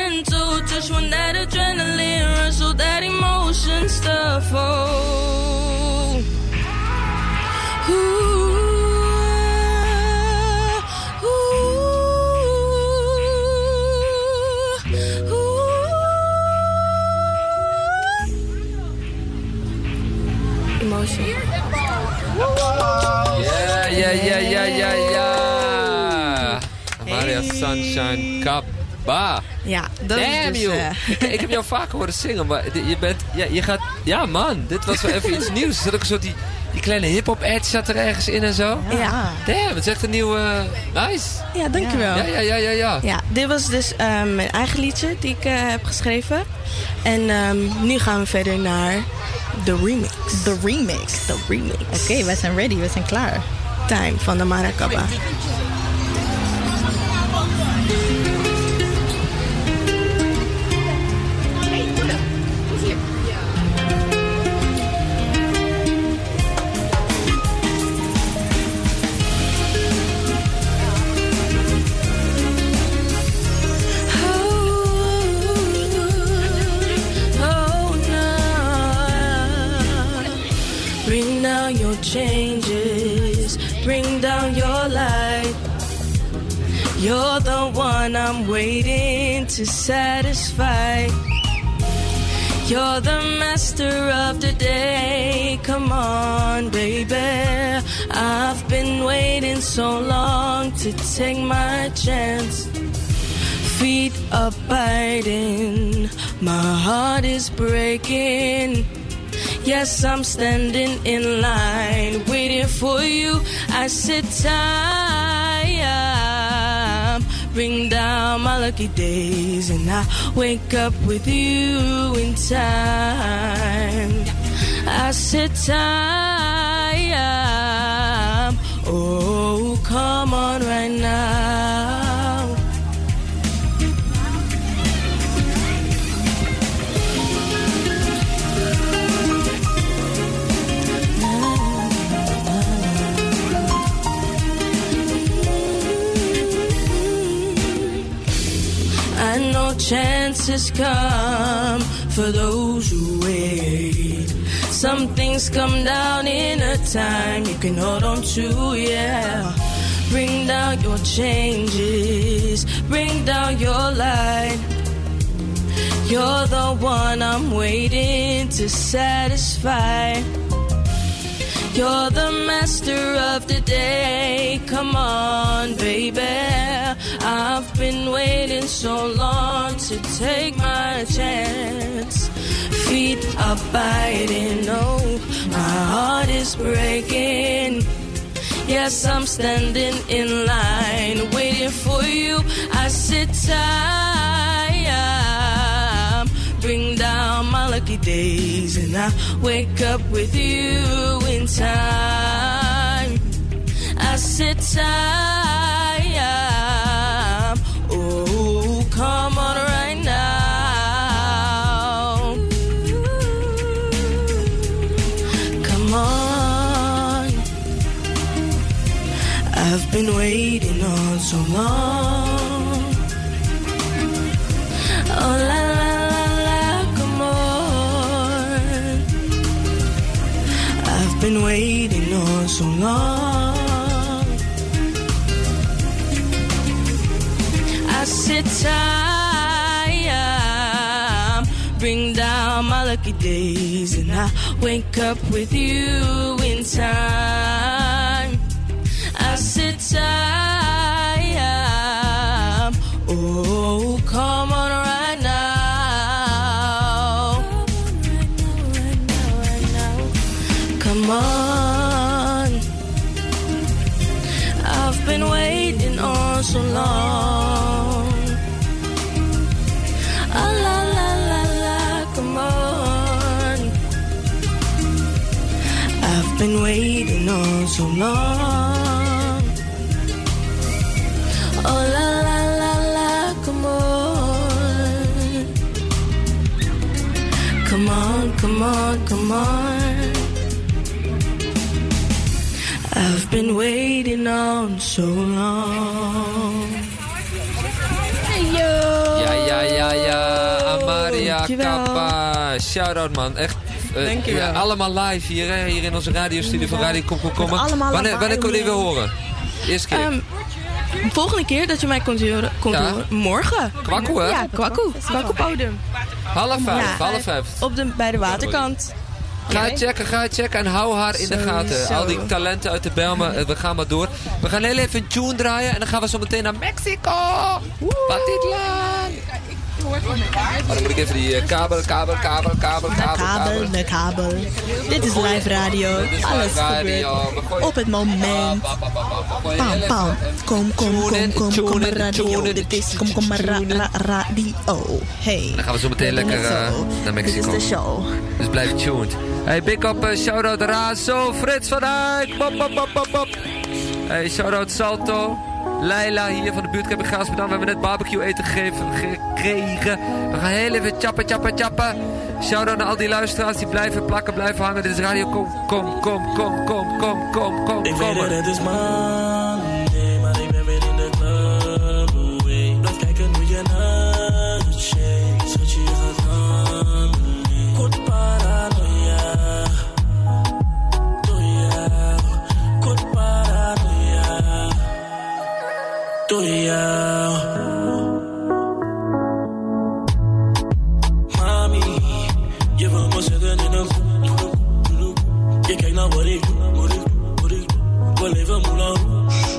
Gentle touch when that adrenaline rush, all that emotion stuff. Oh, ooh, ooh, ooh. Emotion. Yeah, yeah, yeah, yeah, yeah, yeah. Hey. Maria Sunshine Cup. Bah. Ja, dat damn is dus, uh... ik, ik heb jou vaak horen zingen, maar je bent... Ja, je gaat, ja man, dit was wel even iets nieuws. Er zat ook een soort die, die kleine hip-hop ad zat er ergens in en zo. Ja. Damn, het is echt een nieuwe... Nice. Ja, dankjewel. Ja, ja, ja, ja. ja. ja dit was dus um, mijn eigen liedje die ik uh, heb geschreven. En um, nu gaan we verder naar de remix. De remix. De remix. Oké, okay, we zijn ready, we zijn klaar. Time van de Amara Kaba. Changes, bring down your light. You're the one I'm waiting to satisfy. You're the master of the day. Come on, baby. I've been waiting so long to take my chance. Feet are biting, my heart is breaking. Yes, I'm standing in line, waiting for you. I sit time, bring down my lucky days, and I wake up with you in time. I sit time, oh, come on right now. And no chances come for those who wait. Some things come down in a time you can hold on to, yeah. Bring down your changes, bring down your light. You're the one I'm waiting to satisfy. You're the master of the day. Come on, baby. I've been waiting so long to take my chance. Feet are biting, oh, my heart is breaking. Yes, I'm standing in line, waiting for you. I sit tired. Bring down my lucky days, and I wake up with you in time. I sit tired. Oh, come on right now. Come on. I've been waiting on so long. Oh, la la. Been waiting on so long. I sit tired, bring down my lucky days, and I wake up with you in time. I sit tired, oh, come on right now. Come on, I've been waiting been waiting all so long. Oh la la la la, come on. Come on, come on, come on. I've been waiting on so long. Yo. Ja, ja, ja, ja. Amara Kaba. Shout-out, man. Echt. Uh, ja, allemaal live hier, hè? Hier in onze radiostudio van Radio Komkomkommer. Wanneer, wanneer kunnen jullie weer horen? Eerste keer. Um, volgende keer dat je mij komt horen, komt ja. horen. Morgen. Kwaku, hè? Ja, Kwaku. Kwaku podium. Half vijf, ja, half vijf. Op de, bij de waterkant. Ga checken, ga checken en hou haar in de gaten. Zo. Al die talenten uit de Bijlmer, we gaan maar door. We gaan heel even een tune draaien en dan gaan we zo meteen naar Mexico. Pantitlán. Maar dan moet ik even die uh, kabel, kabel, kabel, kabel, kabel, kabel. De kabel, de kabel. Dit is live radio. Is alles radio. Gebeurt op het moment. Pam, pam. Kom, kom, kom, kom, kom, radio. Dit is kom, kom, ra, ra, radio. Hey. Dan gaan we zo meteen lekker uh, naar Mexico. Dit is de show. Dus blijf tuned. Hey, big up, uh, shout-out Razo, Frits van Dijk. Pop, pop, pop, pop, pop. Hey, shout-out Salto. Leila hier van de buurtcamp in Gasperdam. We hebben net barbecue eten gegeven, gekregen. We gaan heel even chappen, chappen, chappen. Shout-out naar al die luisteraars die blijven plakken, blijven hangen. Dit is radio. Kom, kom, kom, kom, kom, kom, kom, kom. Ik weet dat het is Monday, maar ik ben weer in de club. Blijf kijken hoe je naar het shake. Schat je gaat handelen. Kort paranoia. Doe jou. Kort paranoia. Doe jou. Mami, je wil me zitten in een groep. Je kijkt naar wat ik doe, wat ik doe, wat ik doe. We leven Moulin Rouge.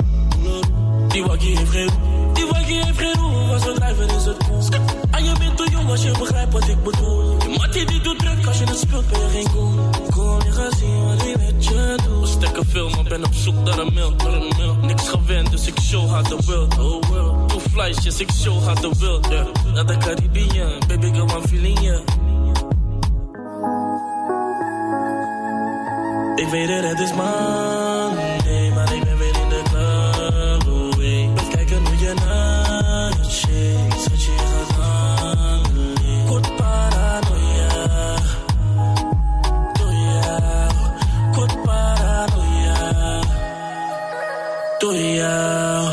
Die wakkie heeft geen roep. Die wakkie heeft geen roep. Als we drijven is het cool. En je bent te jong als je begrijpt wat ik bedoel. Je mattie die doet druk als je het speelt ben je geen cool. Kom, je gaat zien wat ik met je doe. We stekken veel, maar ben op zoek naar een mil, naar een mil. Niks gewend, dus ik show haar de world, oh world. Doe flyjes, ik show haar de world, yeah. Naar de Caribbean, baby girl, I'm feeling yeah. Ik weet het, het is Monday, maar ik ben weer in de club, oh hey. Blijf kijken hoe je naar het shakes, wat je gaat handelen. Kort paranoia. Doe jou.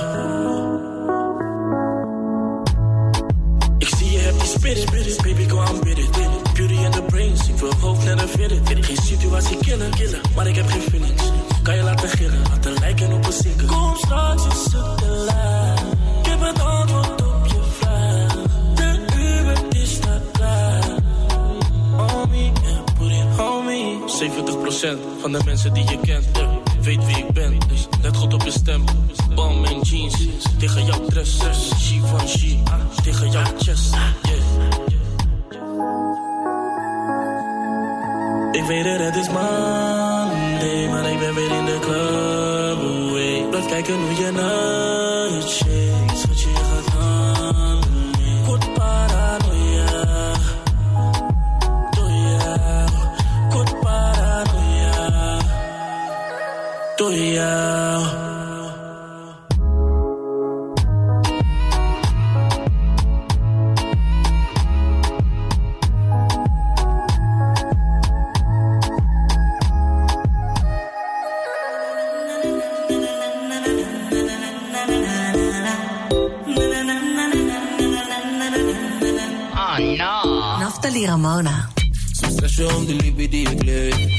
Ik zie je hebt die spirit, baby go on with it. Beauty in the brains, ik wil hoofd naar de verder. Geen situatie killen, killen, maar ik heb geen feelings. Kan je laten gillen, laten lijken op een single. Kom straks is het te laat. Ik heb het antwoord op je vraag. De Uber is daar klaar. Homie, put it homie. zeventig procent van de mensen die je kent, weet wie ik ben, dus let goed op je stem. Bam en jeans, tegen jouw dress. She van she, tegen jouw chest. Yeah. Ik weet het, het is Monday, maar ik ben weer in de club. Oh, hey. Blijf kijken hoe je naar je checks, wat je gaat handelen. Kort paranoia. Doe jou, kort paranoia. Doe jou. Oh no. Naftali Ramona. Station de liefde die ik leef.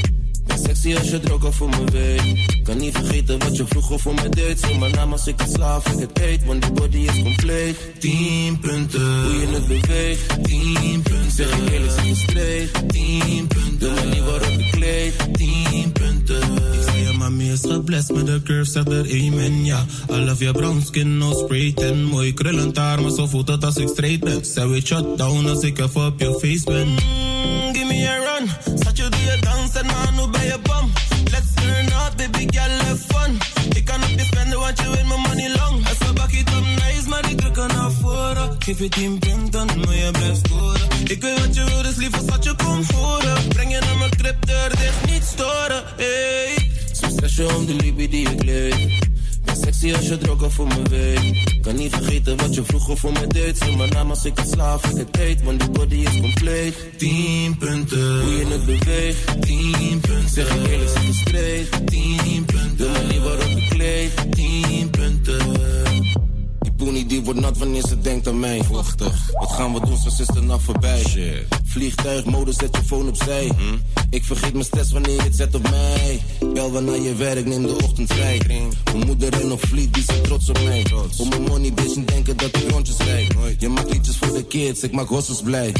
Sexy als je het ook voor me weet. Kan niet vergeten wat je vroeger voor me deed. Zeg maar naam als ik het slaaf, ik het eet. Want die body is compleet. Tien punten. Hoe je het beweegt. Tien punten. Zeg ik hele zin gestreed. Tien punten. Doe maar niet waarop ik kleed. Tien punten. Ik zie je mami is geblest met de curve, zegt er amen, ja. I love your brown skin, no sprayed en mooi krullend haar, maar zo voelt het als ik straight ben. Zij weet shut down als ik even op je face ben. Mm, give me a run. Zat je die dans en maar nu ben je bam. Let's turn up, baby girl, have fun. Ik kan op je spenden, want je weet mijn money long. Als we bak it up nice, maar ik druk er naar voren. Geef je tien punten, maar je blijft scoren. Ik weet wat je wil, dus liever zat je komt horen. Breng je naar mijn crypte, er dicht niet storen, hey. liefie die ik leef. Ben sexy als je droger voor me weet. Kan niet vergeten wat je vroeger voor me deed. Zeg maar naam als ik het slaaf, ik het eet. Want die body is compleet. Tien punten. Hoe je het beweegt. Tien punten. Zeg ik eerlijk, zeg je streed. Tien punten. De manier waarop ik kleed. Tien punten. Poenie die wordt nat wanneer ze denkt aan mij. Wachtig, wat gaan we doen, zoals is de nacht voorbij. Shit. Vliegtuig, mode, zet je phone opzij. Hm? Ik vergeet mijn stress wanneer je het zet op mij. Bel wanneer je werkt, neem de ochtend vrij. Mijn moeder en op vlieg, die zijn trots op mij. Trots. Om mijn money bitch en denken dat ik rondjes rijd. Je maakt liedjes voor de kids, ik maak hossels blij.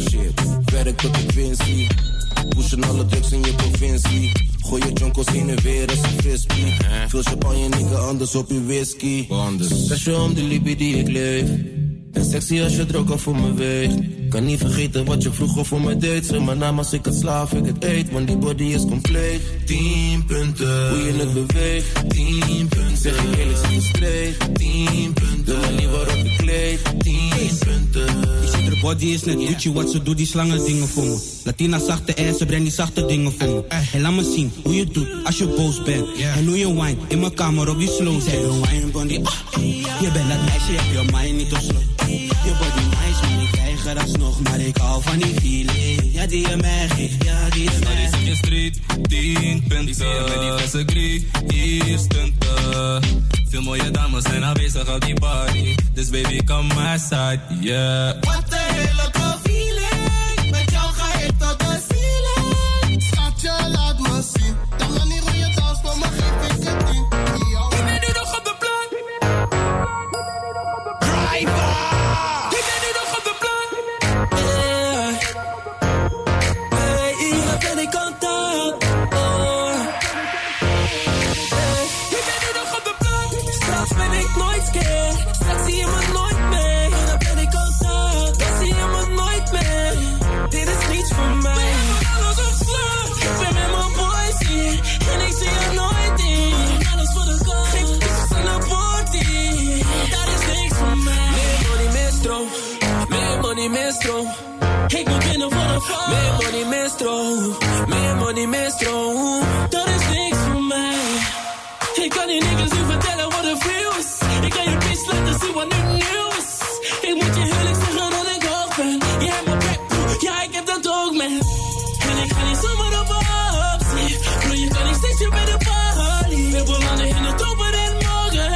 Shit, werk tot de winsie. Pushen alle drugs in je provincie. Gooi je jonkels heen en weer als een frisbee. Veel champagne, nikke anders op je whisky. Zeg je om de liefde die ik leef. En sexy als je droog al voor me weegt. Kan niet vergeten wat je vroeger voor me deed. Zeg maar naam als ik het slaaf, ik het eet. Want die body is compleet. Tien punten. Hoe je het beweegt. Tien punten. Zeg ik eerlijk, zeg je streed. Tien punten. De manier waarop ik kleed. Tien punten. De body is net Gucci, wat ze doet, die slangen dingen voor me. Latina zachte ass, ze brengt die zachte dingen voor me. En laat me zien hoe je doet als je boos bent. En hoe je wine in mijn kamer op die slow. Zij wil wine van die. Je bent dat meisje, je hebt je mind niet op slow. Je body nice, maar ik weiger alsnog. Maar ik hou van die feeling. Ja, die je mij geeft, ja, die je mij geeft. Je street, tien punten. Ik zie je met die verse grie, hier stunten. Veel mooie dames zijn aanwezig op die party. Dus baby, come my side, yeah. Heerlijke feeling, met jou ga ik tot de ceiling. Schatje, laat me zien. Dan ga niet hoe je dans, maar mag ik het niet. Ik ben nu nog op de plank. Driver! Ik ben nu nog op de plank. Hey, hier ben ik contact. Ik ben nu nog op de plank. Straks ben ik nooit scared. Straks zie je me nooit. Ik moet binnen voor een vrouw. Meer money, meer stroom. Meer money, meer stroom. Dat is niks voor mij. Ik kan die niggas nu vertellen wat er veel is. Ik kan je bitch laten zien wat nu nieuw is. Ik moet je heerlijk zeggen dat ik hoog ben. Jij hebt mijn back, bro. Ja, ik heb dat ook, man. En ik ga niet zomaar op op zee. Bro, je kan niet steeds je bij de party. We belanden in de toppen en morgen.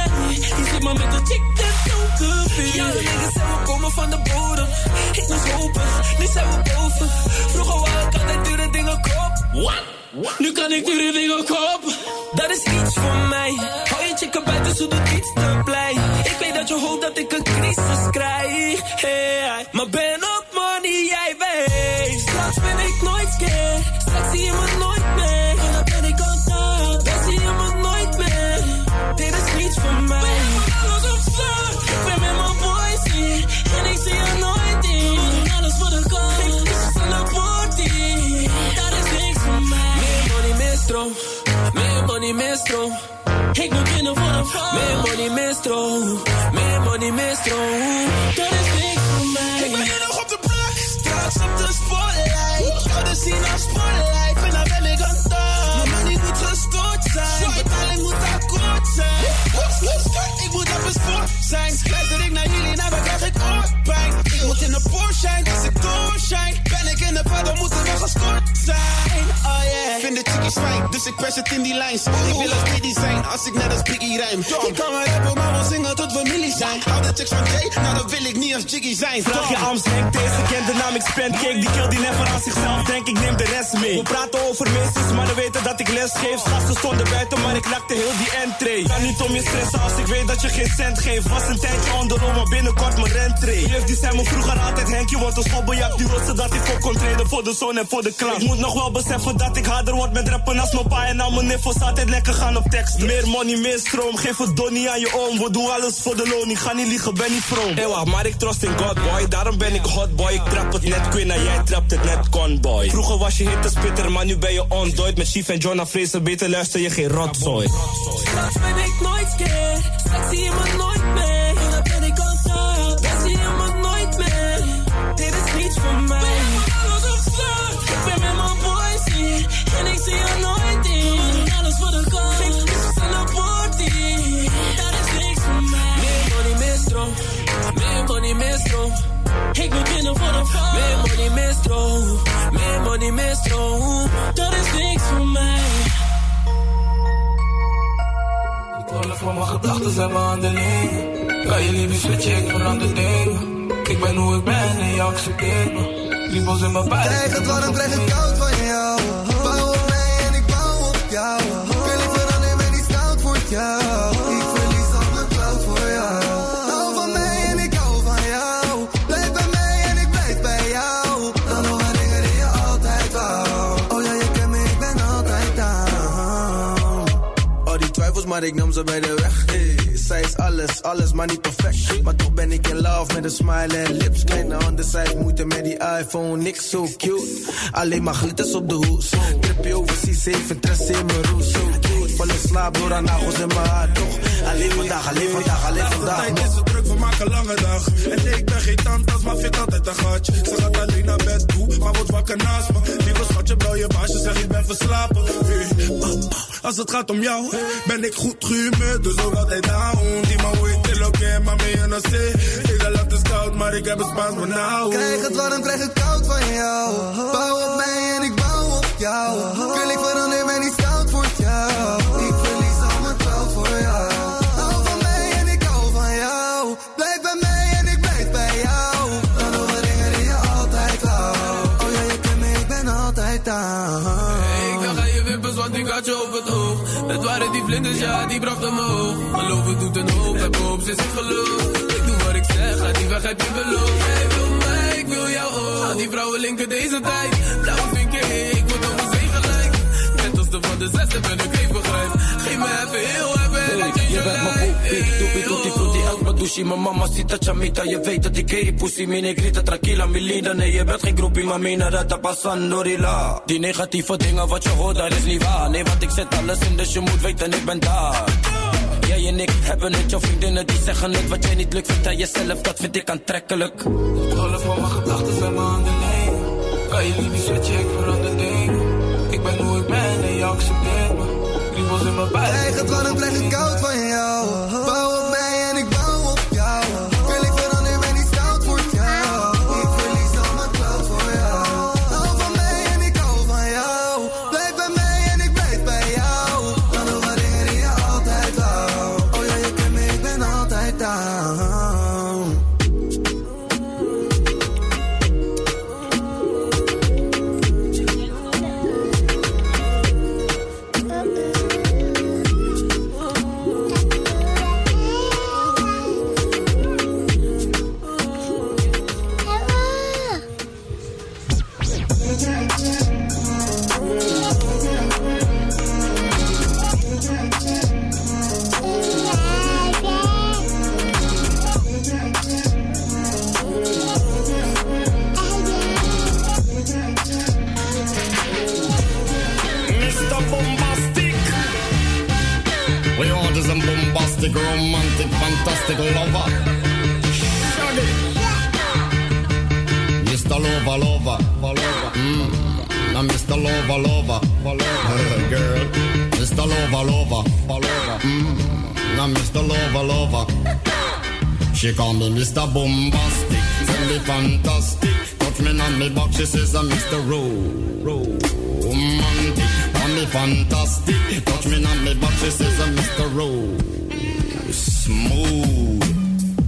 Je zit maar met de chick dat doet. Ja, de niggas zijn we komen van de bodem. Ik moest hopen, nu zijn we boven. Vroeger wou ik altijd dure dingen kopen. What? What? Nu kan ik dure dingen kopen. Dat is iets voor mij. Hou je chicken buiten, ze doet iets te blij. Ik weet dat je hoopt dat ik een crisis krijg. Hey, maar ben op money, jij weet. Straks ben ik nooit scared. Straks zie je me nooit meer. En dan ben ik contact. Dan zie je me nooit meer. Dit is niets voor mij. Ben je van alles op slag? Ik ben met mijn boys hier. En ik zie je nooit. Meer money, meer stroom. Ik moet binnen voor een vrouw. Meer money, meer stroom. Meer money, meer stroom. Dat is niks voor mij. Ik ben nu nog op de plek. Straks op de spotlight. Jou te zien als spotlight. En dan ben ik aan top. Mijn money moet gestoord zijn. Betaling moet akkoord zijn. Ik moet op een sport zijn. Luister ik naar jullie, nou dan krijg ik oorpijn. Ik moet in de Porsche zijn. Als ik doorshine, ben ik in de pad, dan moet er nog gescoord zijn. Oh yeah. Vind de chickies fijn, dus ik press het in die lines. Ik wil als Biggie zijn, als ik net als Biggie rijm. Ik kan maar rappen, maar wel zingen tot we millie zijn. Hou de chicks van J, nou dan wil ik niet als Jiggy zijn. Vraag je arms, denk deze, ken de naam, ik spend cake. Die kill die never aan zichzelf, denk ik neem de rest mee. We praten over meesters, maar we weten dat ik les geef. Gasten stonden buiten, maar ik lakte heel die entree. Ga niet om je stressen als ik weet dat je geen cent geeft. Was een tijdje onderom, maar binnenkort mijn rentree. Juf die zijn me vroeger altijd Henkie, want een schobbeljak die wilde dat ik voor kon treden voor de zon en voor de klant. Ik moet nog wel beseffen dat ik harder word met rappen als mijn pa en al mijn niffels altijd lekker gaan op tekst. Meer money, meer stroom, geef het donnie aan je oom. We doen alles voor de loon, ik ga niet liegen, ben niet vroom. Ewa, maar ik trust in God, boy, daarom ben ik hot, boy. Ik trap het net Quinn en jij trapt het net conboy. Vroeger was je hitte spitter, maar nu ben je ondoid. Met Chief en Jonah Fraser, beter luister je geen rotzooi. Straks ben ik nooit scared, straks zie je me nooit meer. En dan ben ik contact, dan zie je me nooit meer. Dit is niets voor mij. Ik ben met mijn boys hier en ik zie je nooit in. We doen alles voor de kans. Meer money, meer stroom. Meer money, meer stroom. Dat is niks voor mij. Ik word van mijn gedachten zijn mijn handen heen. Kan je liefde switchen, ik verander dingen. Ik ben hoe ik ben en je accepteert me. Liebels in mijn pijn. Krijg het warm, krijg het koud van jou. Bouw op mij en ik bouw op jou. Wil ik veranderen, ben ik stout voor jou. Ik verlies al mijn cloud voor jou. Hou van mij en ik hou van jou. Blijf bij mij en ik blijf bij jou. Dan nog maar dingen die je altijd wou. Oh ja, je kent me, ik ben altijd down. Al die twijfels, maar ik nam ze bij de weg. Zij is alles, alles maar niet perfect. Maar toch ben ik in love met een smile en lips. Kleine handen, zij heeft moeite met die iPhone. Niks zo cute, alleen maar glitters op de hoes. Tripje over C zeven, interesse in mijn roes. Zo cute, vallen slaap door haar nagels in mijn haar. Toch, alleen vandaag, alleen vandaag, alleen vandaag. De tijd is zo druk, we maken lange dag. En ik ben geen tantas, maar vind altijd een gatje. Ze gaat alleen naar bed toe, maar wordt wakker naast me. Lieve schatje, bel je baasje, zeg ik ben verslapen. Als het gaat om jou, ben ik goed gehumeurd, dus ook altijd down. Die maar hoe ik te lokken, maar mee en zee. Ik laat het koud, maar ik heb het Spaans voor nou. Krijg het warm, krijg het koud van jou. Bouw op mij en ik bouw op jou. Kun ik veranderen, ben niet stout voor jou. Ik verlies al mijn trouw voor jou. Hou van mij en ik hou van jou. Blijf bij mij en ik blijf bij jou. Dan over dingen die je altijd wou. Oh ja, je kent me, ik ben altijd down. Hey, ik dacht aan je wimpers, want ik had je op het oog. Het waren die vlinders, ja, die bracht omhoog. Geloven doet een hoop, heb hoop, ze is het geloof. Ik doe wat ik zeg, ga die weg, heb je beloofd. Jij wil mij, ik wil jou ook. Aan die vrouwen linken deze tijd. Blauwe vinken, hey, ik word nog eens even gelijk. Net als de van de zesde ben ik even grijp. Geef me even heel even, dat je je lijkt. Mijn mama cita chamita, je weet dat ik die pussy. Mi negrita tranquila, mi linda. Nee, je bent geen groepie, maar mina dat ta pasando rila. Die negatieve dingen wat je hoort, dat is niet waar. Nee, want ik zet alles in, dus je moet weten, ik ben daar. Jij en ik hebben het, jouw vriendinnen die zeggen het. Wat jij niet lukt, vindt aan jezelf, dat vind ik aantrekkelijk. Alles van mijn gedachten zijn mijn handen heen. Kan je liefde switchen, ik verander dingen. Ik ben hoe ik ben en je accepteert me. Kriebels in mijn buik. Blijf het warm, blijf het koud van jou. Bouw op mij. Romantic, fantastic lover. Shaggy. Mister Lover, lover, lover. Mm. Now Mister Lover, lover, lover. Girl. Mister Lover, lover, lover. Mm. Now Mister Lover, lover. She call me Mister Bombastic, send me fantastic. Touch me on me back, she says I'm Mister Ro. Romantic, call me fantastic. Touch me on me back, she says I'm Mister Ro. Smooth,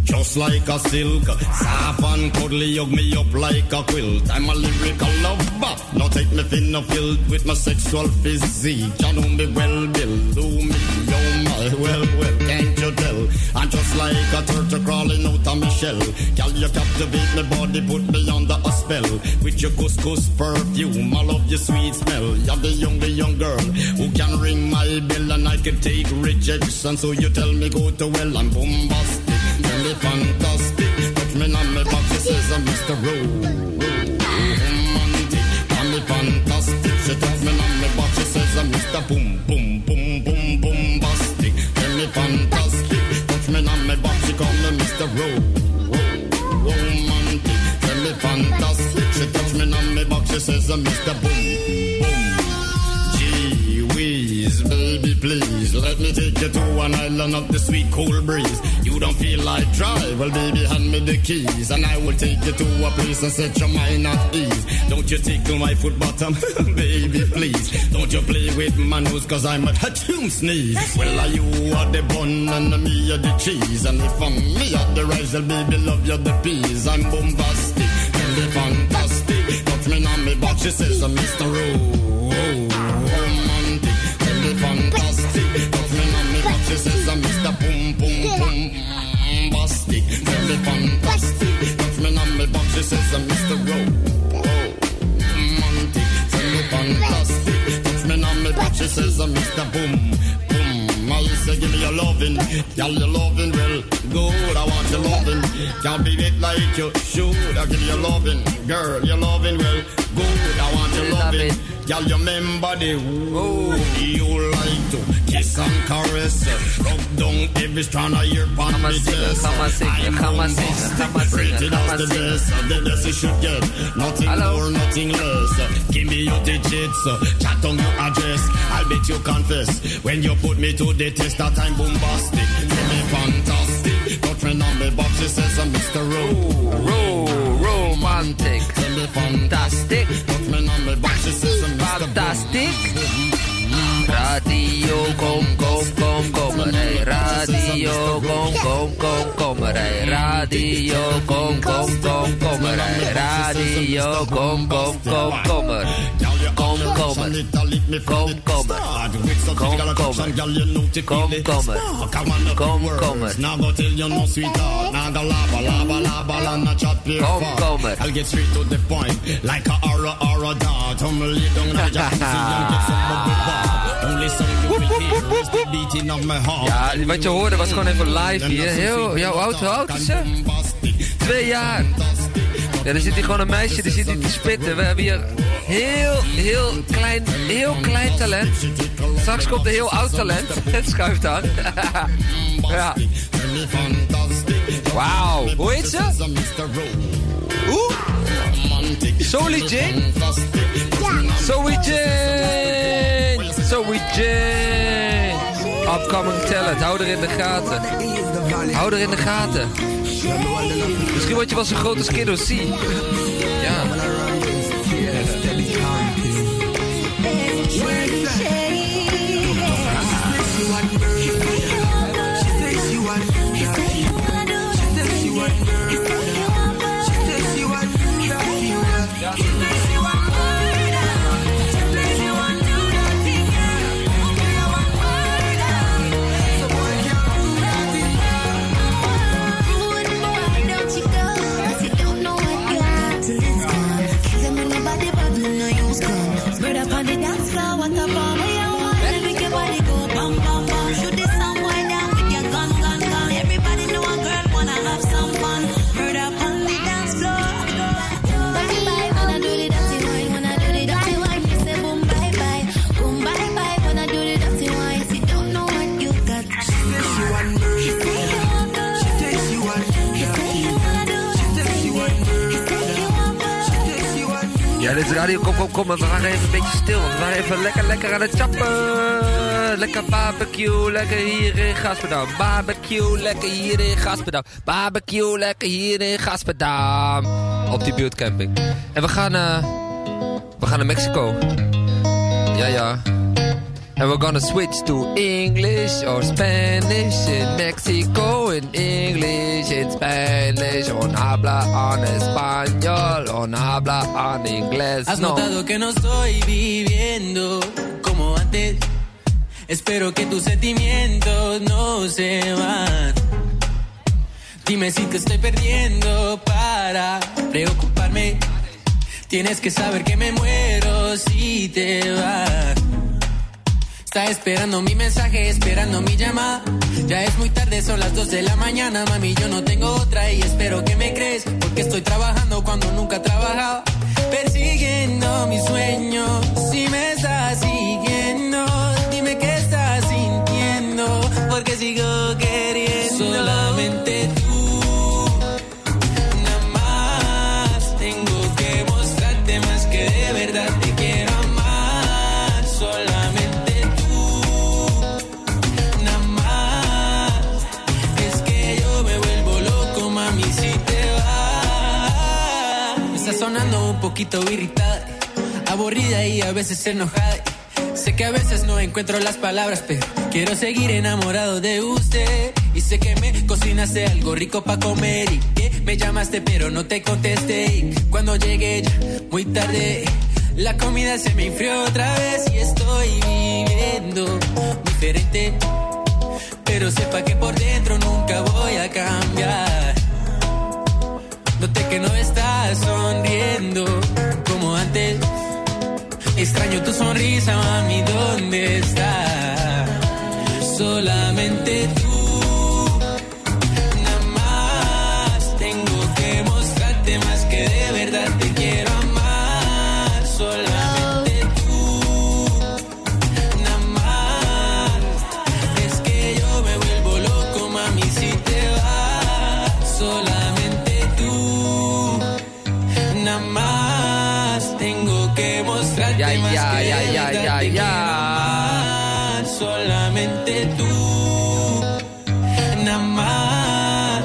just like a silk, soft and cuddly, hug me up like a quilt. I'm a lyrical lover, now take me thin or filled with my sexual physique. You know me well, Bill, do me, oh my, well, well, can't you tell? I'm just like a turtle crawling out of my shell. Girl, you captivate my body, put me under a spell. With your couscous perfume, I love your sweet smell. You're the young, the young girl who can ring my bell and I can take rejection. So you tell me go to well, I'm bombastic, really fantastic. Touch me on my back, she says I'm Mister Romantic. I'm me fantastic, she tells me on my back, she says I'm Mister Boom, boom, boom, boom, bombastic. Really fantastic, touch me on my back, she calls me Mister Romantic. Fantastic, she touch me on my box, she says I'm Mister Boom, boom. Gee whiz, baby please, let me take you to an island of the sweet cold breeze. You don't feel like drive, well baby hand me the keys, and I will take you to a place and set your mind at ease. Don't you tickle my foot bottom, baby please. Don't you play with my nose, cause I'm a ha-choom sneeze. Well are you are the bun and me are the cheese, and if I'm me are the rice, well baby love you're the peas. I'm bombastic, tell me fantastic, touch me on me butt, she says I'm Mister Rowe. Fantastic, touch me on me butt, she says I'm Mister Boom Boom Boom Bastic. Tell me fantastic, touch me on me butt, she says I'm Mister Rowe. Romantic, tell me fantastic, touch me on me butt, she says I'm Mister Boom. I say give me your lovin', y'all your lovin', well good, I want your lovin', can't be it like you should, I give you your lovin', girl, your lovin', well good, I want your lovin', y'all your main body, whoa, you like to kiss and caress, rub down every strand of your panties, I'm bombastic, rated as the best, the best you should get, nothing more, nothing less, give me your digits, chat on your address, I'll bet you confess, when you put me to the test that I'm bombastic, tell me fantastic, touch me on me butt, she says I'm Mister Rowe, Rowe, romantic, tell me fantastic, touch me on me butt, she says I'm Mister Fantastic, radio kom kom kom kom rij, radio kom kom kom kom rij, radio kom kom kom kom rij, radio kom kom kom kom rij. Kom komen, kom komen, kom komen, kom komen, kom komen. Kom komen. I'll get straight to the point, like a aura aura dart. Ja, wat je hoorde was gewoon even live hier. Heel, jouw auto, auto is er? Twee jaar. Ja, er zit hier gewoon een meisje, er zit hier te spitten. We hebben hier heel, heel klein, heel klein talent. Straks komt een heel oud talent. Het schuift aan. Ja. Wauw. Hoe heet ze? Hoe? Soli Jane? Soli Jane. Soli Jane. Upcoming talent. Hou er in de gaten. Hou er in de gaten. Misschien word je wel zo groot als Kiddo C. Ja. Dit is radio, kom, kom, kom, we waren even een beetje stil, want we waren even lekker, lekker aan het chappen. Lekker barbecue, lekker hier in Gasperdam. Barbecue, lekker hier in Gasperdam. Barbecue, lekker hier in Gasperdam. Op die buurtcamping. En we gaan, uh, we gaan naar Mexico. Ja, ja. And we're gonna switch to English or Spanish in Mexico, in English, in Spanish, on habla en español, on habla en inglés. Has no. notado que no estoy viviendo como antes. Espero que tus sentimientos no se van. Dime si te estoy perdiendo para preocuparme. Tienes que saber que me muero si te vas. Está esperando mi mensaje, esperando mi llamada. Ya es muy tarde, son las dos de la mañana. Mami, yo no tengo otra y espero que me crees, porque estoy trabajando cuando nunca trabajaba, persiguiendo mis sueños. Si me estás siguiendo, dime qué estás sintiendo, porque sigo queriendo. Solamente tú. poquito irritada, aburrida y a veces enojada. Sé que a veces no encuentro las palabras, pero quiero seguir enamorado de usted. Y sé que me cocinaste algo rico pa' comer y que me llamaste pero no te contesté. Y cuando llegué ya muy tarde, la comida se me enfrió otra vez. Y estoy viviendo diferente, pero sepa que por dentro nunca voy a cambiar. Noté que no estás sonriendo como antes. Extraño tu sonrisa, mami, ¿dónde estás? Solamente tú, nada más. Tengo que mostrarte más que de verdad te quiero amar. Solamente tú, nada más. Es que yo me vuelvo loco, mami, si te vas. Solamente tú, nada más. Tengo que mostrarte ya, más ya, que ya, de ya, verdad ya, te ya. Quiero amar. Solamente tú, nada más.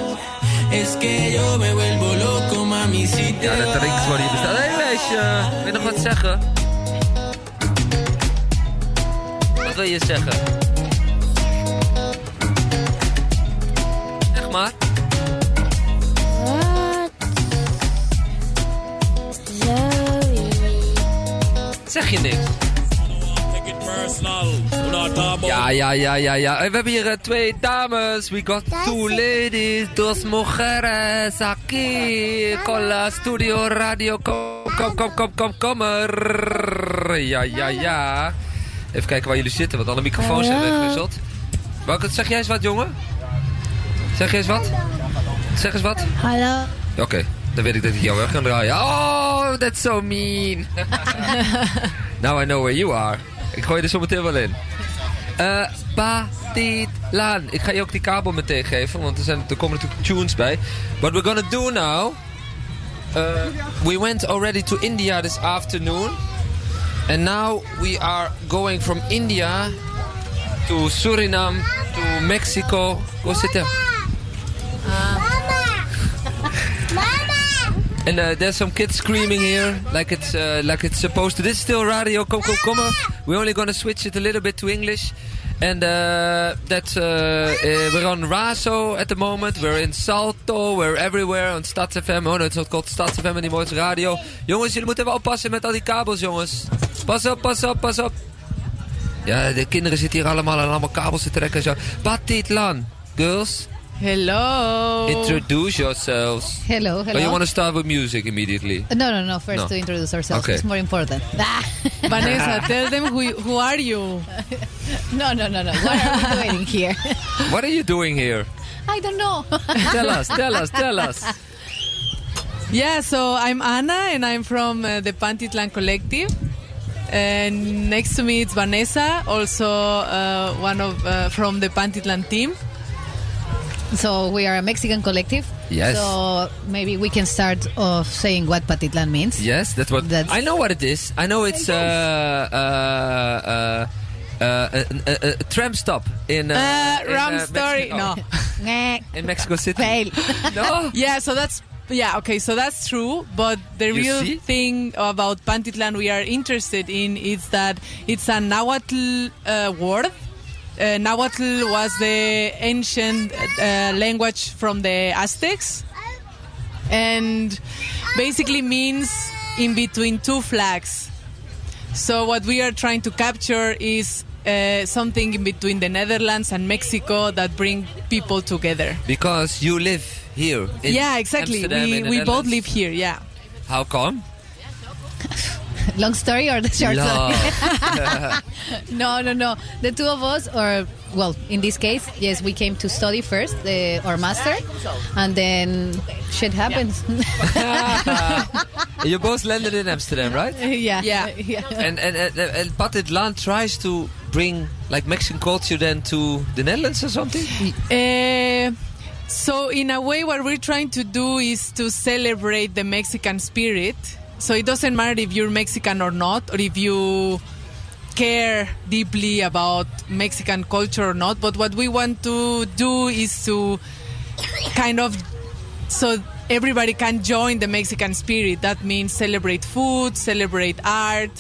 Es que yo me vuelvo loco, mami, si te ja, dat de rinks voor je bestaat. Hé, hey, meisje, wil je nog wat zeggen? Wat wil je zeggen? Zeg maar. Zeg je niks? Ja, ja, ja, ja, ja. We hebben hier uh, twee dames. We got two ladies. Dos mujeres. Aquí. Con la studio radio. Kom, kom, kom, kom, kom, kom. Ja, ja, ja. Even kijken waar jullie zitten, want alle microfoons zijn weggewisseld. Welke, zeg jij eens wat, jongen? Zeg jij eens wat? Zeg eens wat? Hallo. Oké. Okay. Dan weet ik dat ik jou weg kan draaien. Oh, that's so mean. Now I know where you are. Ik gooi er zo meteen wel in. Uh, Pantitlán. Ik ga je ook die kabel meteen geven, want er, zijn, er komen natuurlijk tunes bij. What we're gonna do now... Uh, we went already to India this afternoon. And now we are going from India to Suriname, to Mexico. Go sit there. And uh, there's some kids screaming here, like it's uh, like it's supposed to. This is still radio, come, come, come. We're only going to switch it a little bit to English. And uh, that's, uh, uh, we're on Razo at the moment. We're in Salto, we're everywhere on Stads F M. Oh no, it's not called Stads F M anymore, it's radio. Jongens, jullie moeten wel oppassen met al die kabels, jongens. Pas op, pas op, pas op. Ja, de kinderen zitten hier allemaal aan allemaal kabels te trekken. Zo. Pantitlán, girls. Hello. Introduce yourselves. Hello, hello. But you want to start with music immediately? No, no, no. First no. to introduce ourselves. Okay. It's more important. Vanessa, tell them who, who are you? No, no, no, no. What are we doing here? What are you doing here? I don't know. Tell us, tell us, tell us. Yeah, so I'm Anna and I'm from uh, the Pantitlán Collective. And next to me is Vanessa, also uh, one of uh, from the Pantitlán team. So we are a Mexican collective. Yes. So maybe we can start off saying what Pantitlán means. Yes, that's what. That's I know what it is. I know it's uh, uh, uh, uh, uh, a, a, a tram stop in. Uh, uh, in wrong uh, story. Mexico. No. In Mexico City. Fail. No. Yeah. So that's yeah. Okay. So that's true. But the you real see? thing about Pantitlán we are interested in is that it's a Nahuatl uh, word. Uh, Nahuatl was the ancient uh, language from the Aztecs and basically means in between two flags. So what we are trying to capture is uh, something in between the Netherlands and Mexico that bring people together. Because you live here in Yeah, exactly. Amsterdam, we we both live here, yeah. How come? Long story or the short Love. story? no, no, no. The two of us, or well, in this case, yes, we came to study first, the, our master, and then shit happens. Yeah. You both landed in Amsterdam, right? Yeah, yeah. yeah. And and, and, and Pantitlán tries to bring like Mexican culture then to the Netherlands or something. Uh, so in a way, what we're trying to do is to celebrate the Mexican spirit. So it doesn't matter if you're Mexican or not, or if you care deeply about Mexican culture or not. But what we want to do is to kind of so everybody can join the Mexican spirit. That means celebrate food, celebrate art,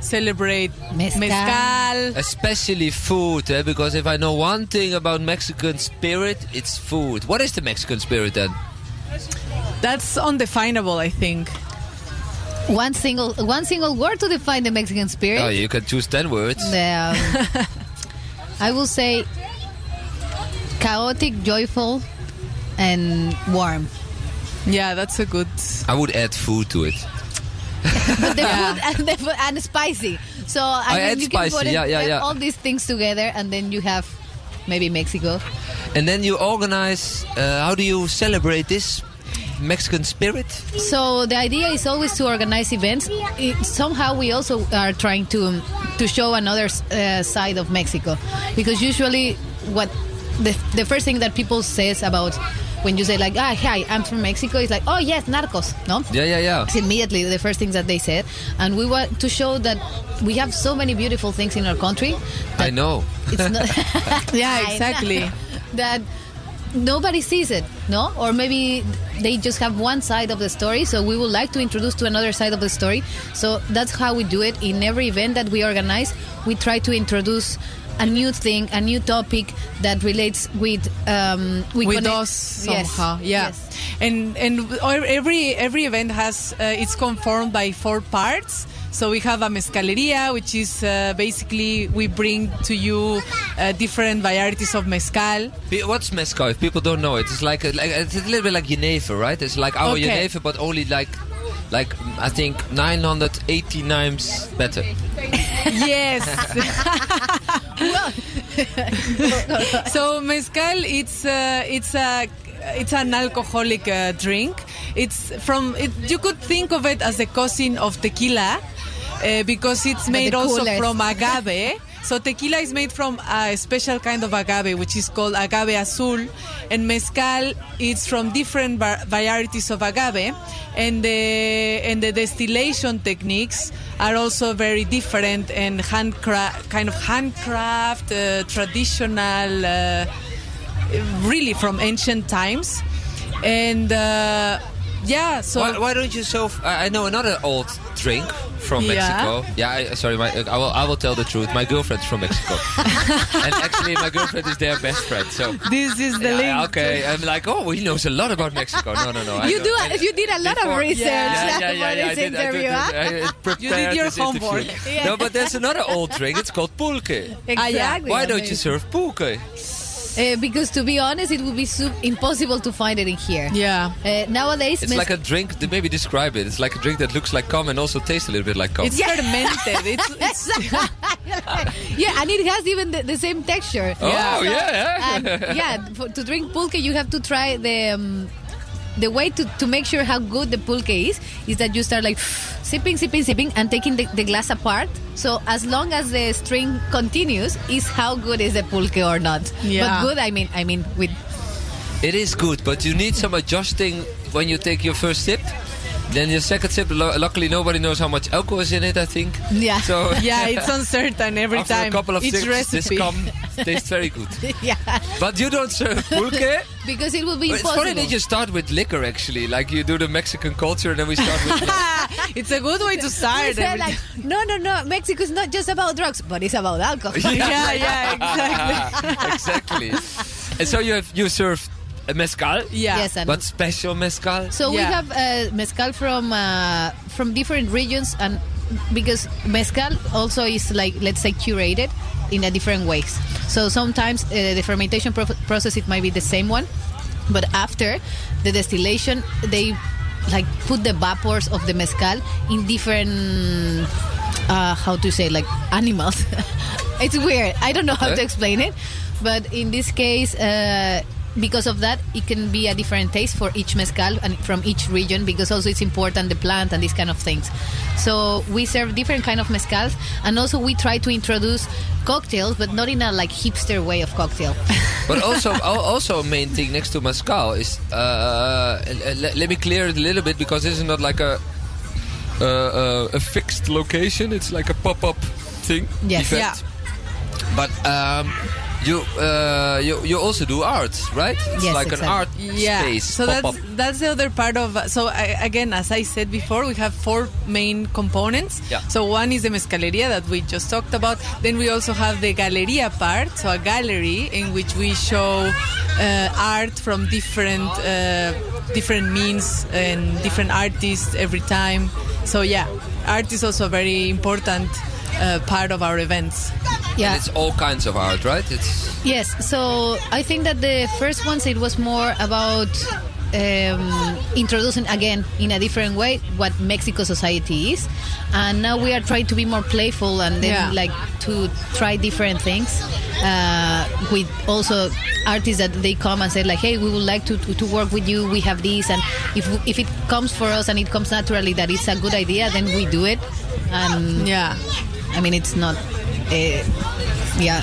celebrate mezcal. mezcal. Especially food, eh? Because if I know one thing about Mexican spirit, it's food. What is the Mexican spirit then? That's undefinable, I think. One single one single word to define the Mexican spirit? Oh, you can choose ten words. Um, I will say chaotic, joyful, and warm. Yeah, that's a good... I would add food to it. But the yeah. food and, the food and spicy. So I, I mean, add you spicy. Can put yeah, yeah, yeah. all these things together, and then you have maybe Mexico. And then you organize... Uh, how do you celebrate this Mexican spirit? So the idea is always to organize events. It, somehow we also are trying to to show another uh, side of Mexico, because usually what the the first thing that people says about when you say like, ah, hi, I'm from Mexico, it's like, oh yes, narcos, no? Yeah, yeah, yeah. It's immediately the first things that they said, and we want to show that we have so many beautiful things in our country. I know. It's not yeah, exactly. That. Nobody sees it, no? Or maybe they just have one side of the story, so we would like to introduce to another side of the story. So that's how we do it. In every event that we organize, we try to introduce a new thing, a new topic that relates with um, we with connect. us somehow. Yes. Yeah, yes. and and every every event has uh, it's conformed by four parts. So we have a mezcalería, which is uh, basically we bring to you uh, different varieties of mezcal. What's mezcal? If people don't know it, it's like, a, like it's a little bit like Jenever, right? It's like our okay. Jenever, but only like like I think nine hundred eighty times better. Yes. So mezcal, it's uh, it's a. Uh, It's an alcoholic uh, drink. It's from. It, you could think of it as a cousin of tequila, uh, because it's made also from agave. So tequila is made from a special kind of agave, which is called agave azul, and mezcal is from different var- varieties of agave, and the and the distillation techniques are also very different and handcraft, kind of handcraft, uh, traditional. Uh, Really from ancient times. And uh, yeah, so why, why don't you so f- I know another old drink from Mexico. Yeah, yeah I, sorry, my, I will I will tell the truth. My girlfriend's from Mexico, and actually my girlfriend is their best friend. So this is the yeah, link. Okay, I'm like, oh, he knows a lot about Mexico. No, no, no. You I do. A, you did a lot before, of research yeah, yeah, yeah, yeah, yeah, for this I did, interview. I did, I prepared you did your homework. Yeah. No, but there's another old drink. It's called pulque. Exactly. Ah, yeah? Why don't you serve pulque? Uh, because to be honest, it would be so impossible to find it in here. Yeah. Uh, nowadays, it's mez- like a drink. Maybe describe it. It's like a drink that looks like cum and also tastes a little bit like cum. It's yeah. fermented. It's, it's yeah, and it has even the, the same texture. Oh yeah, so, yeah. And, yeah. For, to drink pulque, you have to try the um, the way to, to make sure how good the pulque is is that you start like sipping, sipping, sipping, and taking the, the glass apart. So as long as the string continues, is how good is the pulque or not? Yeah. But good, I mean, I mean, with it is good, but you need some adjusting when you take your first sip. Then your second sip. Lo- luckily, nobody knows how much alcohol is in it. I think. Yeah. So yeah, it's uncertain every after time. After a couple of Each sips, recipe. This cum tastes very good. Yeah. But you don't serve pulque because it would be impossible. It's funny that you start with liquor actually, like you do the Mexican culture, and then we start with. Liquor. It's a good way to start. Said, like, no, no, no. Mexico is not just about drugs, but it's about alcohol. Yeah, yeah, yeah, exactly. Exactly. And so you have you serve. Mezcal? Yeah. Yes, but special mezcal? So yeah. we have uh, mezcal from uh, from different regions, and because mezcal also is like, let's say, curated in a different ways. So sometimes uh, the fermentation pro- process, it might be the same one, but after the distillation, they like put the vapors of the mezcal in different... Uh, how to say, like animals. It's weird. I don't know okay. how to explain it. But in this case... Uh, Because of that, it can be a different taste for each mezcal and from each region, because also it's important the plant and these kind of things. So we serve different kind of mezcals, and also we try to introduce cocktails, but not in a like hipster way of cocktail. But also, also a main thing next to mezcal is uh, let, let me clear it a little bit, because this is not like a uh, uh, a fixed location. It's like a pop up thing. Yes. Event. Yeah. But. Um, You uh, you you also do art, right? It's yes, like exactly. an art yeah. space. So pop that's up. that's the other part of. So I, again, as I said before, we have four main components. Yeah. So one is the mezcalería that we just talked about. Then we also have the galería part, so a gallery in which we show uh, art from different uh, different means and different artists every time. So yeah, art is also very important. Uh, part of our events. Yeah. And it's all kinds of art, right? It's yes. So I think that the first ones, it was more about um, introducing again in a different way what Mexico society is, and now we are trying to be more playful and then yeah. like to try different things uh, with also artists that they come and say like, hey, we would like to, to, to work with you. We have this, and if if it comes for us and it comes naturally that it's a good idea, then we do it. And yeah. I mean, it's not, uh, yeah,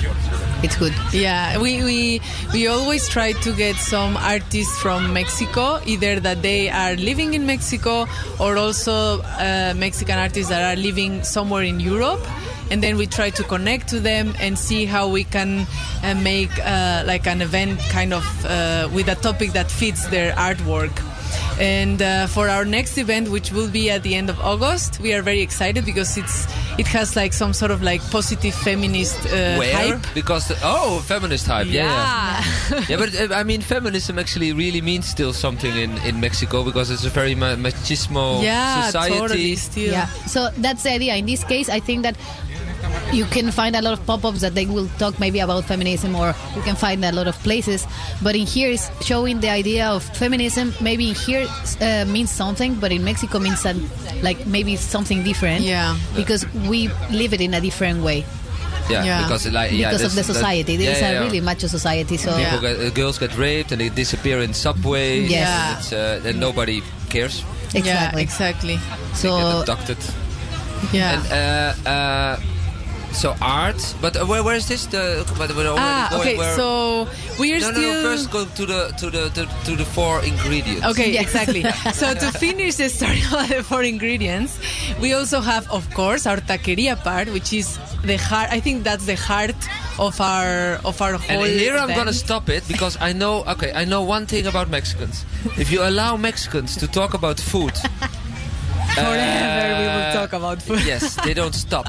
it's good. Yeah, we, we we always try to get some artists from Mexico, either that they are living in Mexico or also uh, Mexican artists that are living somewhere in Europe. And then we try to connect to them and see how we can uh, make uh, like an event kind of uh, with a topic that fits their artwork. And uh, for our next event, which will be at the end of August, we are very excited because it's it has like some sort of like positive feminist uh, Where? hype. Because the, oh, feminist hype, yeah, yeah. Yeah. yeah, but uh, I mean, feminism actually really means still something in, in Mexico because it's a very ma- machismo yeah, society. Totally still. Yeah, so that's the idea. In this case, I think that you can find a lot of pop-ups that they will talk maybe about feminism, or you can find a lot of places. But in here is showing the idea of feminism. Maybe in here uh, means something, but in Mexico means uh, like maybe something different. Yeah. Because we live it in a different way. Yeah, yeah, because, like, yeah, because of the society. That, yeah, there is yeah, a yeah. really macho society. So yeah. People get, uh, girls get raped and they disappear in subways. Yes. Yeah. It's, uh, and nobody cares. Exactly. Yeah, exactly. So they get abducted. Yeah. And, uh, uh, So art, but where where is this? The ah, okay. Where so we are no, still. No, no. First, go to the to the to, to the four ingredients. Okay, yes. Exactly. So to finish the story about the four ingredients, we also have, of course, our taquería part, which is the heart. I think that's the heart of our of our whole. And here event. I'm gonna stop it because I know. Okay, I know one thing about Mexicans. If you allow Mexicans to talk about food. Forever uh, we will talk about food. Yes, they don't stop.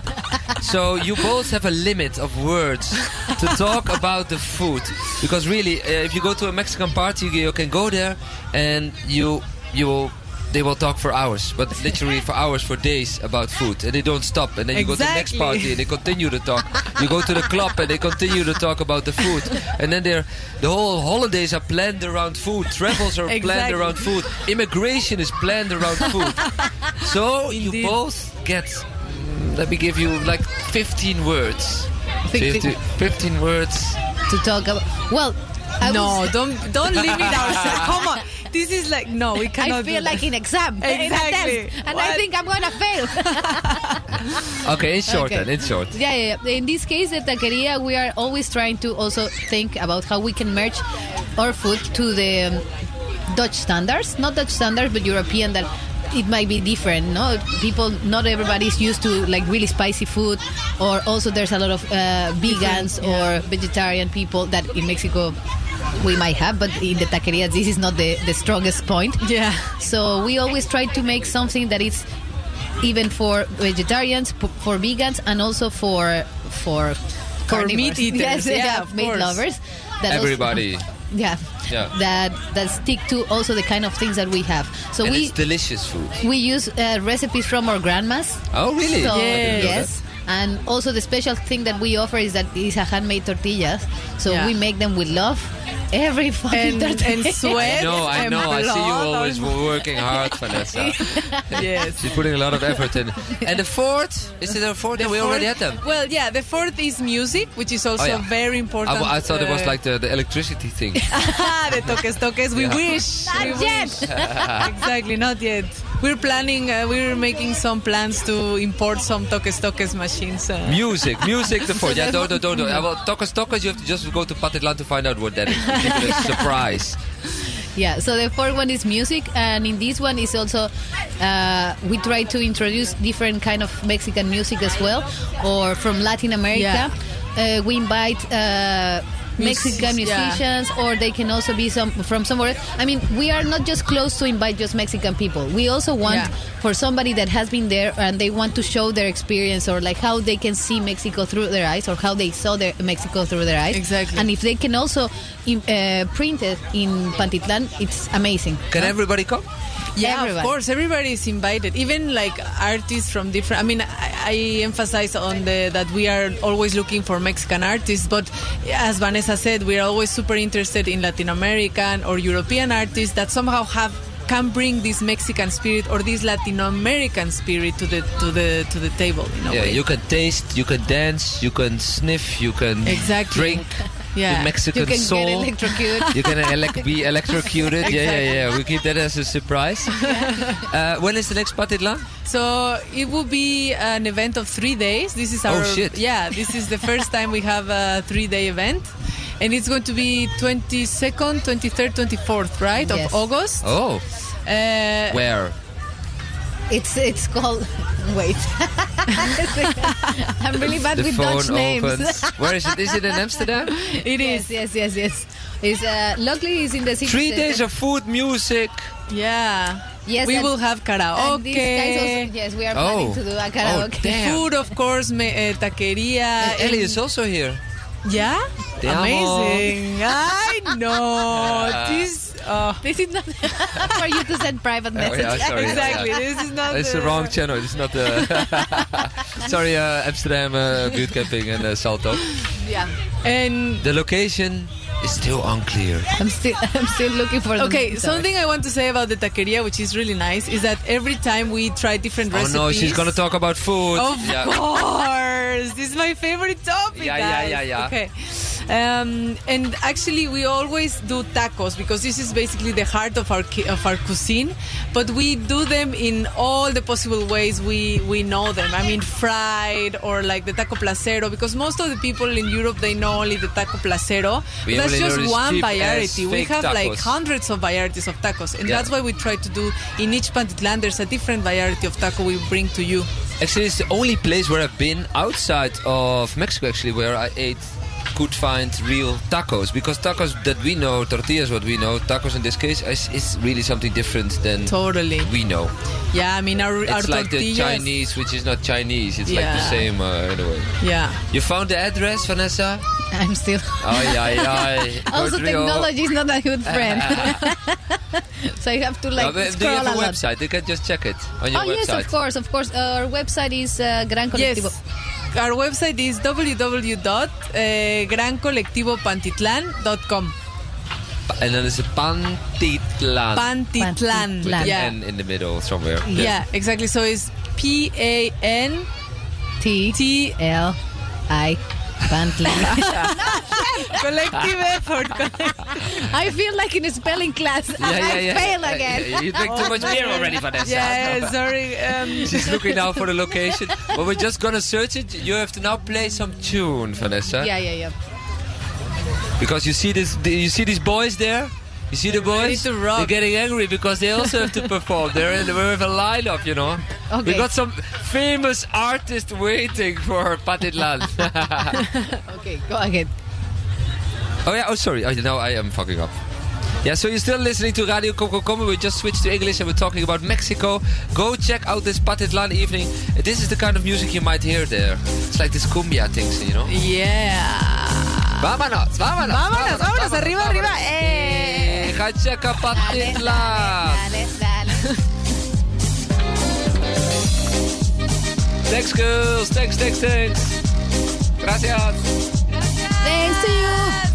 So you both have a limit of words to talk about the food. Because really, uh, if you go to a Mexican party, you can go there and you you will, they will talk for hours. But literally for hours, for days about food. And they don't stop. And then you exactly. go to the next party and they continue to talk. You go to the club and they continue to talk about the food. And then they're, the whole holidays are planned around food. Travels are exactly. planned around food. Immigration is planned around food. So you Indeed. both get, let me give you like fifteen words. fifteen, so fifteen words. To talk about, well, I no, don't don't limit ourselves. Come on. This is like, no, we cannot. I feel like an exam. Exactly. In a test, and what? I think I'm going to fail. Okay, it's short okay. then, it's short. Yeah, yeah, yeah. In this case, the taqueria, we are always trying to also think about how we can merge our food to the um, Dutch standards. Not Dutch standards, but European that... It might be different, no? People, not everybody's used to like really spicy food, or also there's a lot of uh, vegans yeah. or vegetarian people that in Mexico we might have, but in the taqueria this is not the, the strongest point. Yeah. So we always try to make something that is even for vegetarians, p- for vegans, and also for for for meat eaters, yes, yeah, yeah, of meat course. lovers. That Everybody. Also, Yeah, yeah. That that stick to also the kind of things that we have. So and we it's delicious food. We use uh, recipes from our grandmas. Oh, really? So, yeah. Yes. And also the special thing that we offer is that it's a handmade tortillas. So yeah. we make them with love. Every fucking and, and sweat. No, I know. I, know. I see you always working hard, Vanessa. Yes. She's putting a lot of effort in. And the fourth, is it a fourth? The yeah, we fourth, already had them. Well, yeah, the fourth is music, which is also oh, yeah. very important. I, I thought uh, it was like the, the electricity thing. The toques, toques. We yeah. wish. Not we yet. Wish. Exactly, not yet. We're planning, uh, we're making some plans to import some toques, toques machines. Uh. Music, music, the fourth. Yeah, don't, don't, don't. don't. Well, toques, toques, you have to just go to Pantitlán to find out what that is. Surprise. Yeah, so the fourth one is music, and in this one is also uh, we try to introduce different kind of Mexican music as well, or from Latin America. Yeah. Uh, we invite uh, Mexican musicians, yeah. Or they can also be some from somewhere else. I mean, we are not just close to invite just Mexican people. We also want yeah. for somebody that has been there and they want to show their experience or like how they can see Mexico through their eyes or how they saw their Mexico through their eyes. Exactly. And if they can also uh, print it in Pantitlán, it's amazing. Can huh? everybody come? Yeah, everybody. Of course, everybody is invited. Even like artists from different. I mean, I, I emphasize on the that we are always looking for Mexican artists, but as Vanessa said, we are always super interested in Latin American or European artists that somehow have can bring this Mexican spirit or this Latin American spirit to the to the to the table. In a yeah, way. You can taste, you can dance, you can sniff, you can exactly. drink. Yeah. The Mexican you can soul. Get electrocuted. You can elec- be electrocuted. Exactly. Yeah, yeah, yeah. We keep that as a surprise. Yeah. Uh, when is the next Pantitlán? So it will be an event of three days. This is our. Oh shit! Yeah, this is the first time we have a three-day event, and it's going to be twenty-second, twenty-third, twenty-fourth, right, yes. of August. Oh. Uh, Where? It's it's called. Wait, I'm really bad the with Dutch names. Opens. Where is it? Is it in Amsterdam? It is. Yes, yes, yes, yes. It's uh, luckily it's in the city. Three days of food, music. Yeah. Yes, we will have karaoke. These guys also, yes, we are planning oh. to do a karaoke. Oh, food, of course, me, uh, taquería. And Ellie is also here. Yeah. Te amazing. Amo. I know yeah. this. Oh. This is not for you to send private messages. Oh, yeah, sorry, exactly. Yeah, yeah. This is not. It's the, the wrong channel. It's not the. Sorry, uh, Amsterdam, uh, Buurtcamping and uh, Salto. Yeah. And the location is still unclear. I'm still, I'm still looking for. Okay, the something I want to say about the taqueria, which is really nice, is that every time we try different recipes. Oh no, she's gonna talk about food. Of yeah. course, this is my favorite topic. Yeah, guys. yeah, yeah, yeah. Okay. Um, and actually we always do tacos because this is basically the heart of our of our cuisine, but we do them in all the possible ways we, we know them. I mean fried or like the taco placero, because most of the people in Europe, they know only the taco placero. That's just one variety. We have tacos. Like hundreds of varieties of tacos, and yeah. that's why we try to do in each Pantitlán there's a different variety of taco we bring to you. Actually it's the only place where I've been outside of Mexico actually where I ate could find real tacos, because tacos that we know, tortillas what we know, tacos in this case is, is really something different than totally we know. Yeah, I mean our, it's our like tortillas. The Chinese, which is not Chinese. It's yeah. like the same uh, anyway. Yeah. You found the address, Vanessa? I'm still. Ay, ay, ay. Also, technology is not a good friend. So you have to like no, scroll do you have a, a website? Lot. You can just check it on your oh, website. Oh yes, of course, of course. Uh, our website is uh, Gran Colectivo. Yes. Our website is w w w dot gran colectivo pantitlan dot com. And then it's a Pantitlán. Pantitlán. With an N in the middle somewhere. Yeah, yeah, exactly. So it's P A N T T L I. Pantitlán. Collective effort. I feel like in a spelling class. Yeah, yeah, I yeah. fail again. Yeah, yeah. You drink oh, too much beer really. already, Vanessa. Yeah, yeah, sorry. Um. She's looking now for the location. But we're just going to search it. You have to now play some tune, Vanessa. Yeah, yeah, yeah. Because you see this, you see these boys there? You see the boys? They're getting angry because they also have to perform. They're in, we're with a lineup, you know. Okay. We got some famous artist waiting for Pantitlán. Okay, go ahead. Oh yeah. Oh sorry. Oh, now I am fucking up. Yeah, so you're still listening to Radio Kokokomo. We just switched to English and we're talking about Mexico. Go check out this Pantitlán evening. This is the kind of music you might hear there. It's like this cumbia things, you know. Yeah. Vámonos, vámonos, vámonos, vámonos, vámonos arriba, vámonos, arriba. Eh. Ga checken Pantitlán. Thanks girls, thanks, thanks, thanks. Gracias. Gracias. Thanks to you.